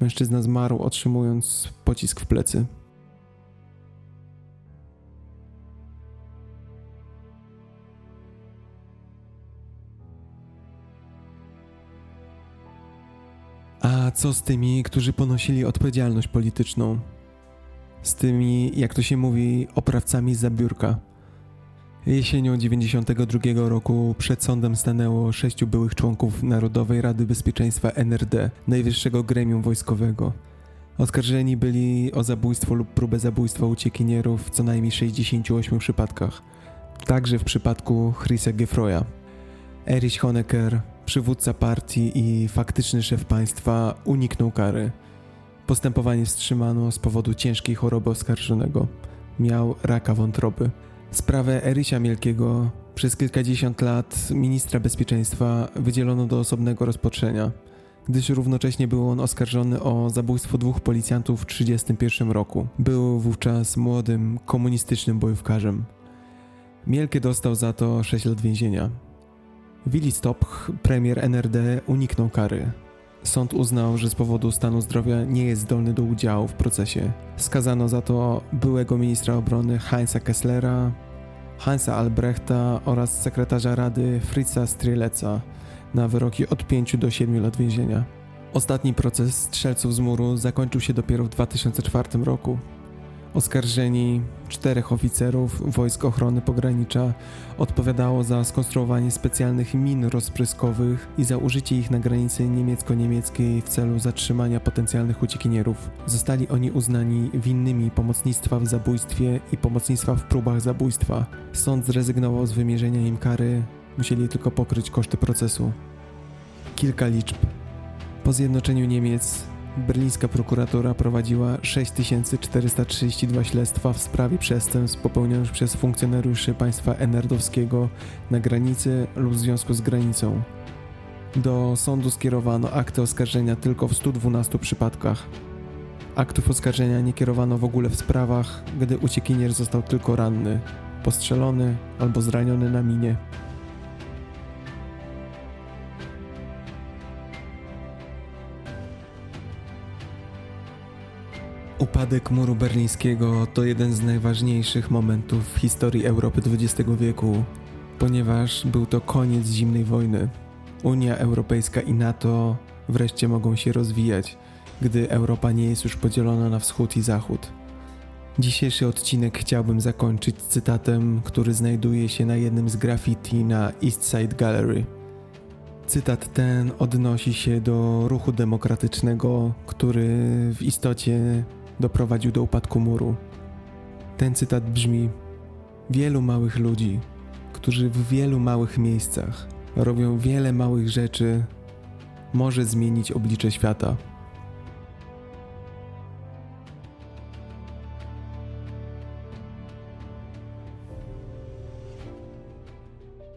Mężczyzna zmarł, otrzymując pocisk w plecy. A co z tymi, którzy ponosili odpowiedzialność polityczną? Z tymi, jak to się mówi, oprawcami zza biurka. Jesienią dziewięćdziesiątego drugiego roku przed sądem stanęło sześciu byłych członków Narodowej Rady Bezpieczeństwa N R D, najwyższego gremium wojskowego. Oskarżeni byli o zabójstwo lub próbę zabójstwa uciekinierów w co najmniej sześćdziesięciu ośmiu przypadkach, także w przypadku Chrisa Gueffroya. Erich Honecker, przywódca partii i faktyczny szef państwa, uniknął kary. Postępowanie wstrzymano z powodu ciężkiej choroby oskarżonego. Miał raka wątroby. Sprawę Erysia Mielkiego, przez kilkadziesiąt lat ministra bezpieczeństwa, wydzielono do osobnego rozpatrzenia, gdyż równocześnie był on oskarżony o zabójstwo dwóch policjantów w tysiąc dziewięćset trzydziestym pierwszym roku. Był wówczas młodym, komunistycznym bojówkarzem. Mielkie dostał za to sześć lat więzienia. Willi Stopch, premier N R D, uniknął kary. Sąd uznał, że z powodu stanu zdrowia nie jest zdolny do udziału w procesie. Skazano za to byłego ministra obrony Heinza Kesslera, Hansa Albrechta oraz sekretarza rady Fritza Strieleca na wyroki od pięciu do siedmiu lat więzienia. Ostatni proces strzelców z muru zakończył się dopiero w dwa tysiące czwartym roku. Oskarżeni, czterech oficerów Wojsk Ochrony Pogranicza, odpowiadało za skonstruowanie specjalnych min rozpryskowych i za użycie ich na granicy niemiecko-niemieckiej w celu zatrzymania potencjalnych uciekinierów. Zostali oni uznani winnymi pomocnictwa w zabójstwie i pomocnictwa w próbach zabójstwa. Sąd zrezygnował z wymierzenia im kary, musieli tylko pokryć koszty procesu. Kilka liczb. Po zjednoczeniu Niemiec berlińska prokuratura prowadziła sześć tysięcy czterysta trzydzieści dwa śledztwa w sprawie przestępstw popełnionych przez funkcjonariuszy państwa enerdowskiego na granicy lub w związku z granicą. Do sądu skierowano akty oskarżenia tylko w stu dwunastu przypadkach. Aktów oskarżenia nie kierowano w ogóle w sprawach, gdy uciekinier został tylko ranny, postrzelony albo zraniony na minie. Upadek muru berlińskiego to jeden z najważniejszych momentów w historii Europy dwudziestego wieku, ponieważ był to koniec zimnej wojny. Unia Europejska i NATO wreszcie mogą się rozwijać. gdy Europa nie jest już podzielona na wschód i zachód. Dzisiejszy odcinek chciałbym zakończyć cytatem, który znajduje się na jednym z graffiti na East Side Gallery. Cytat ten odnosi się do ruchu demokratycznego, który w istocie doprowadził do upadku muru. Ten cytat brzmi: wielu małych ludzi, którzy w wielu małych miejscach robią wiele małych rzeczy, może zmienić oblicze świata.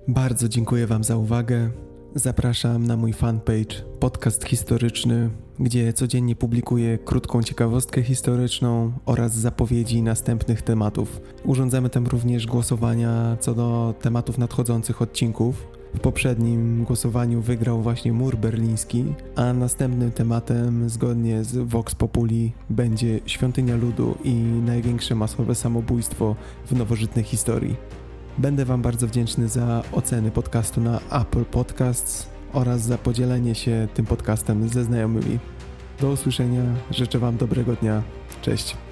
Bardzo dziękuję Wam za uwagę. Zapraszam na mój fanpage Podcast Historyczny, gdzie codziennie publikuję krótką ciekawostkę historyczną oraz zapowiedzi następnych tematów. Urządzamy tam również głosowania co do tematów nadchodzących odcinków. W poprzednim głosowaniu wygrał właśnie mur berliński, a następnym tematem, zgodnie z Vox Populi, będzie Świątynia Ludu i największe masowe samobójstwo w nowożytnej historii. Będę Wam bardzo wdzięczny za oceny podcastu na Apple Podcasts oraz za podzielenie się tym podcastem ze znajomymi. Do usłyszenia, życzę Wam dobrego dnia, cześć.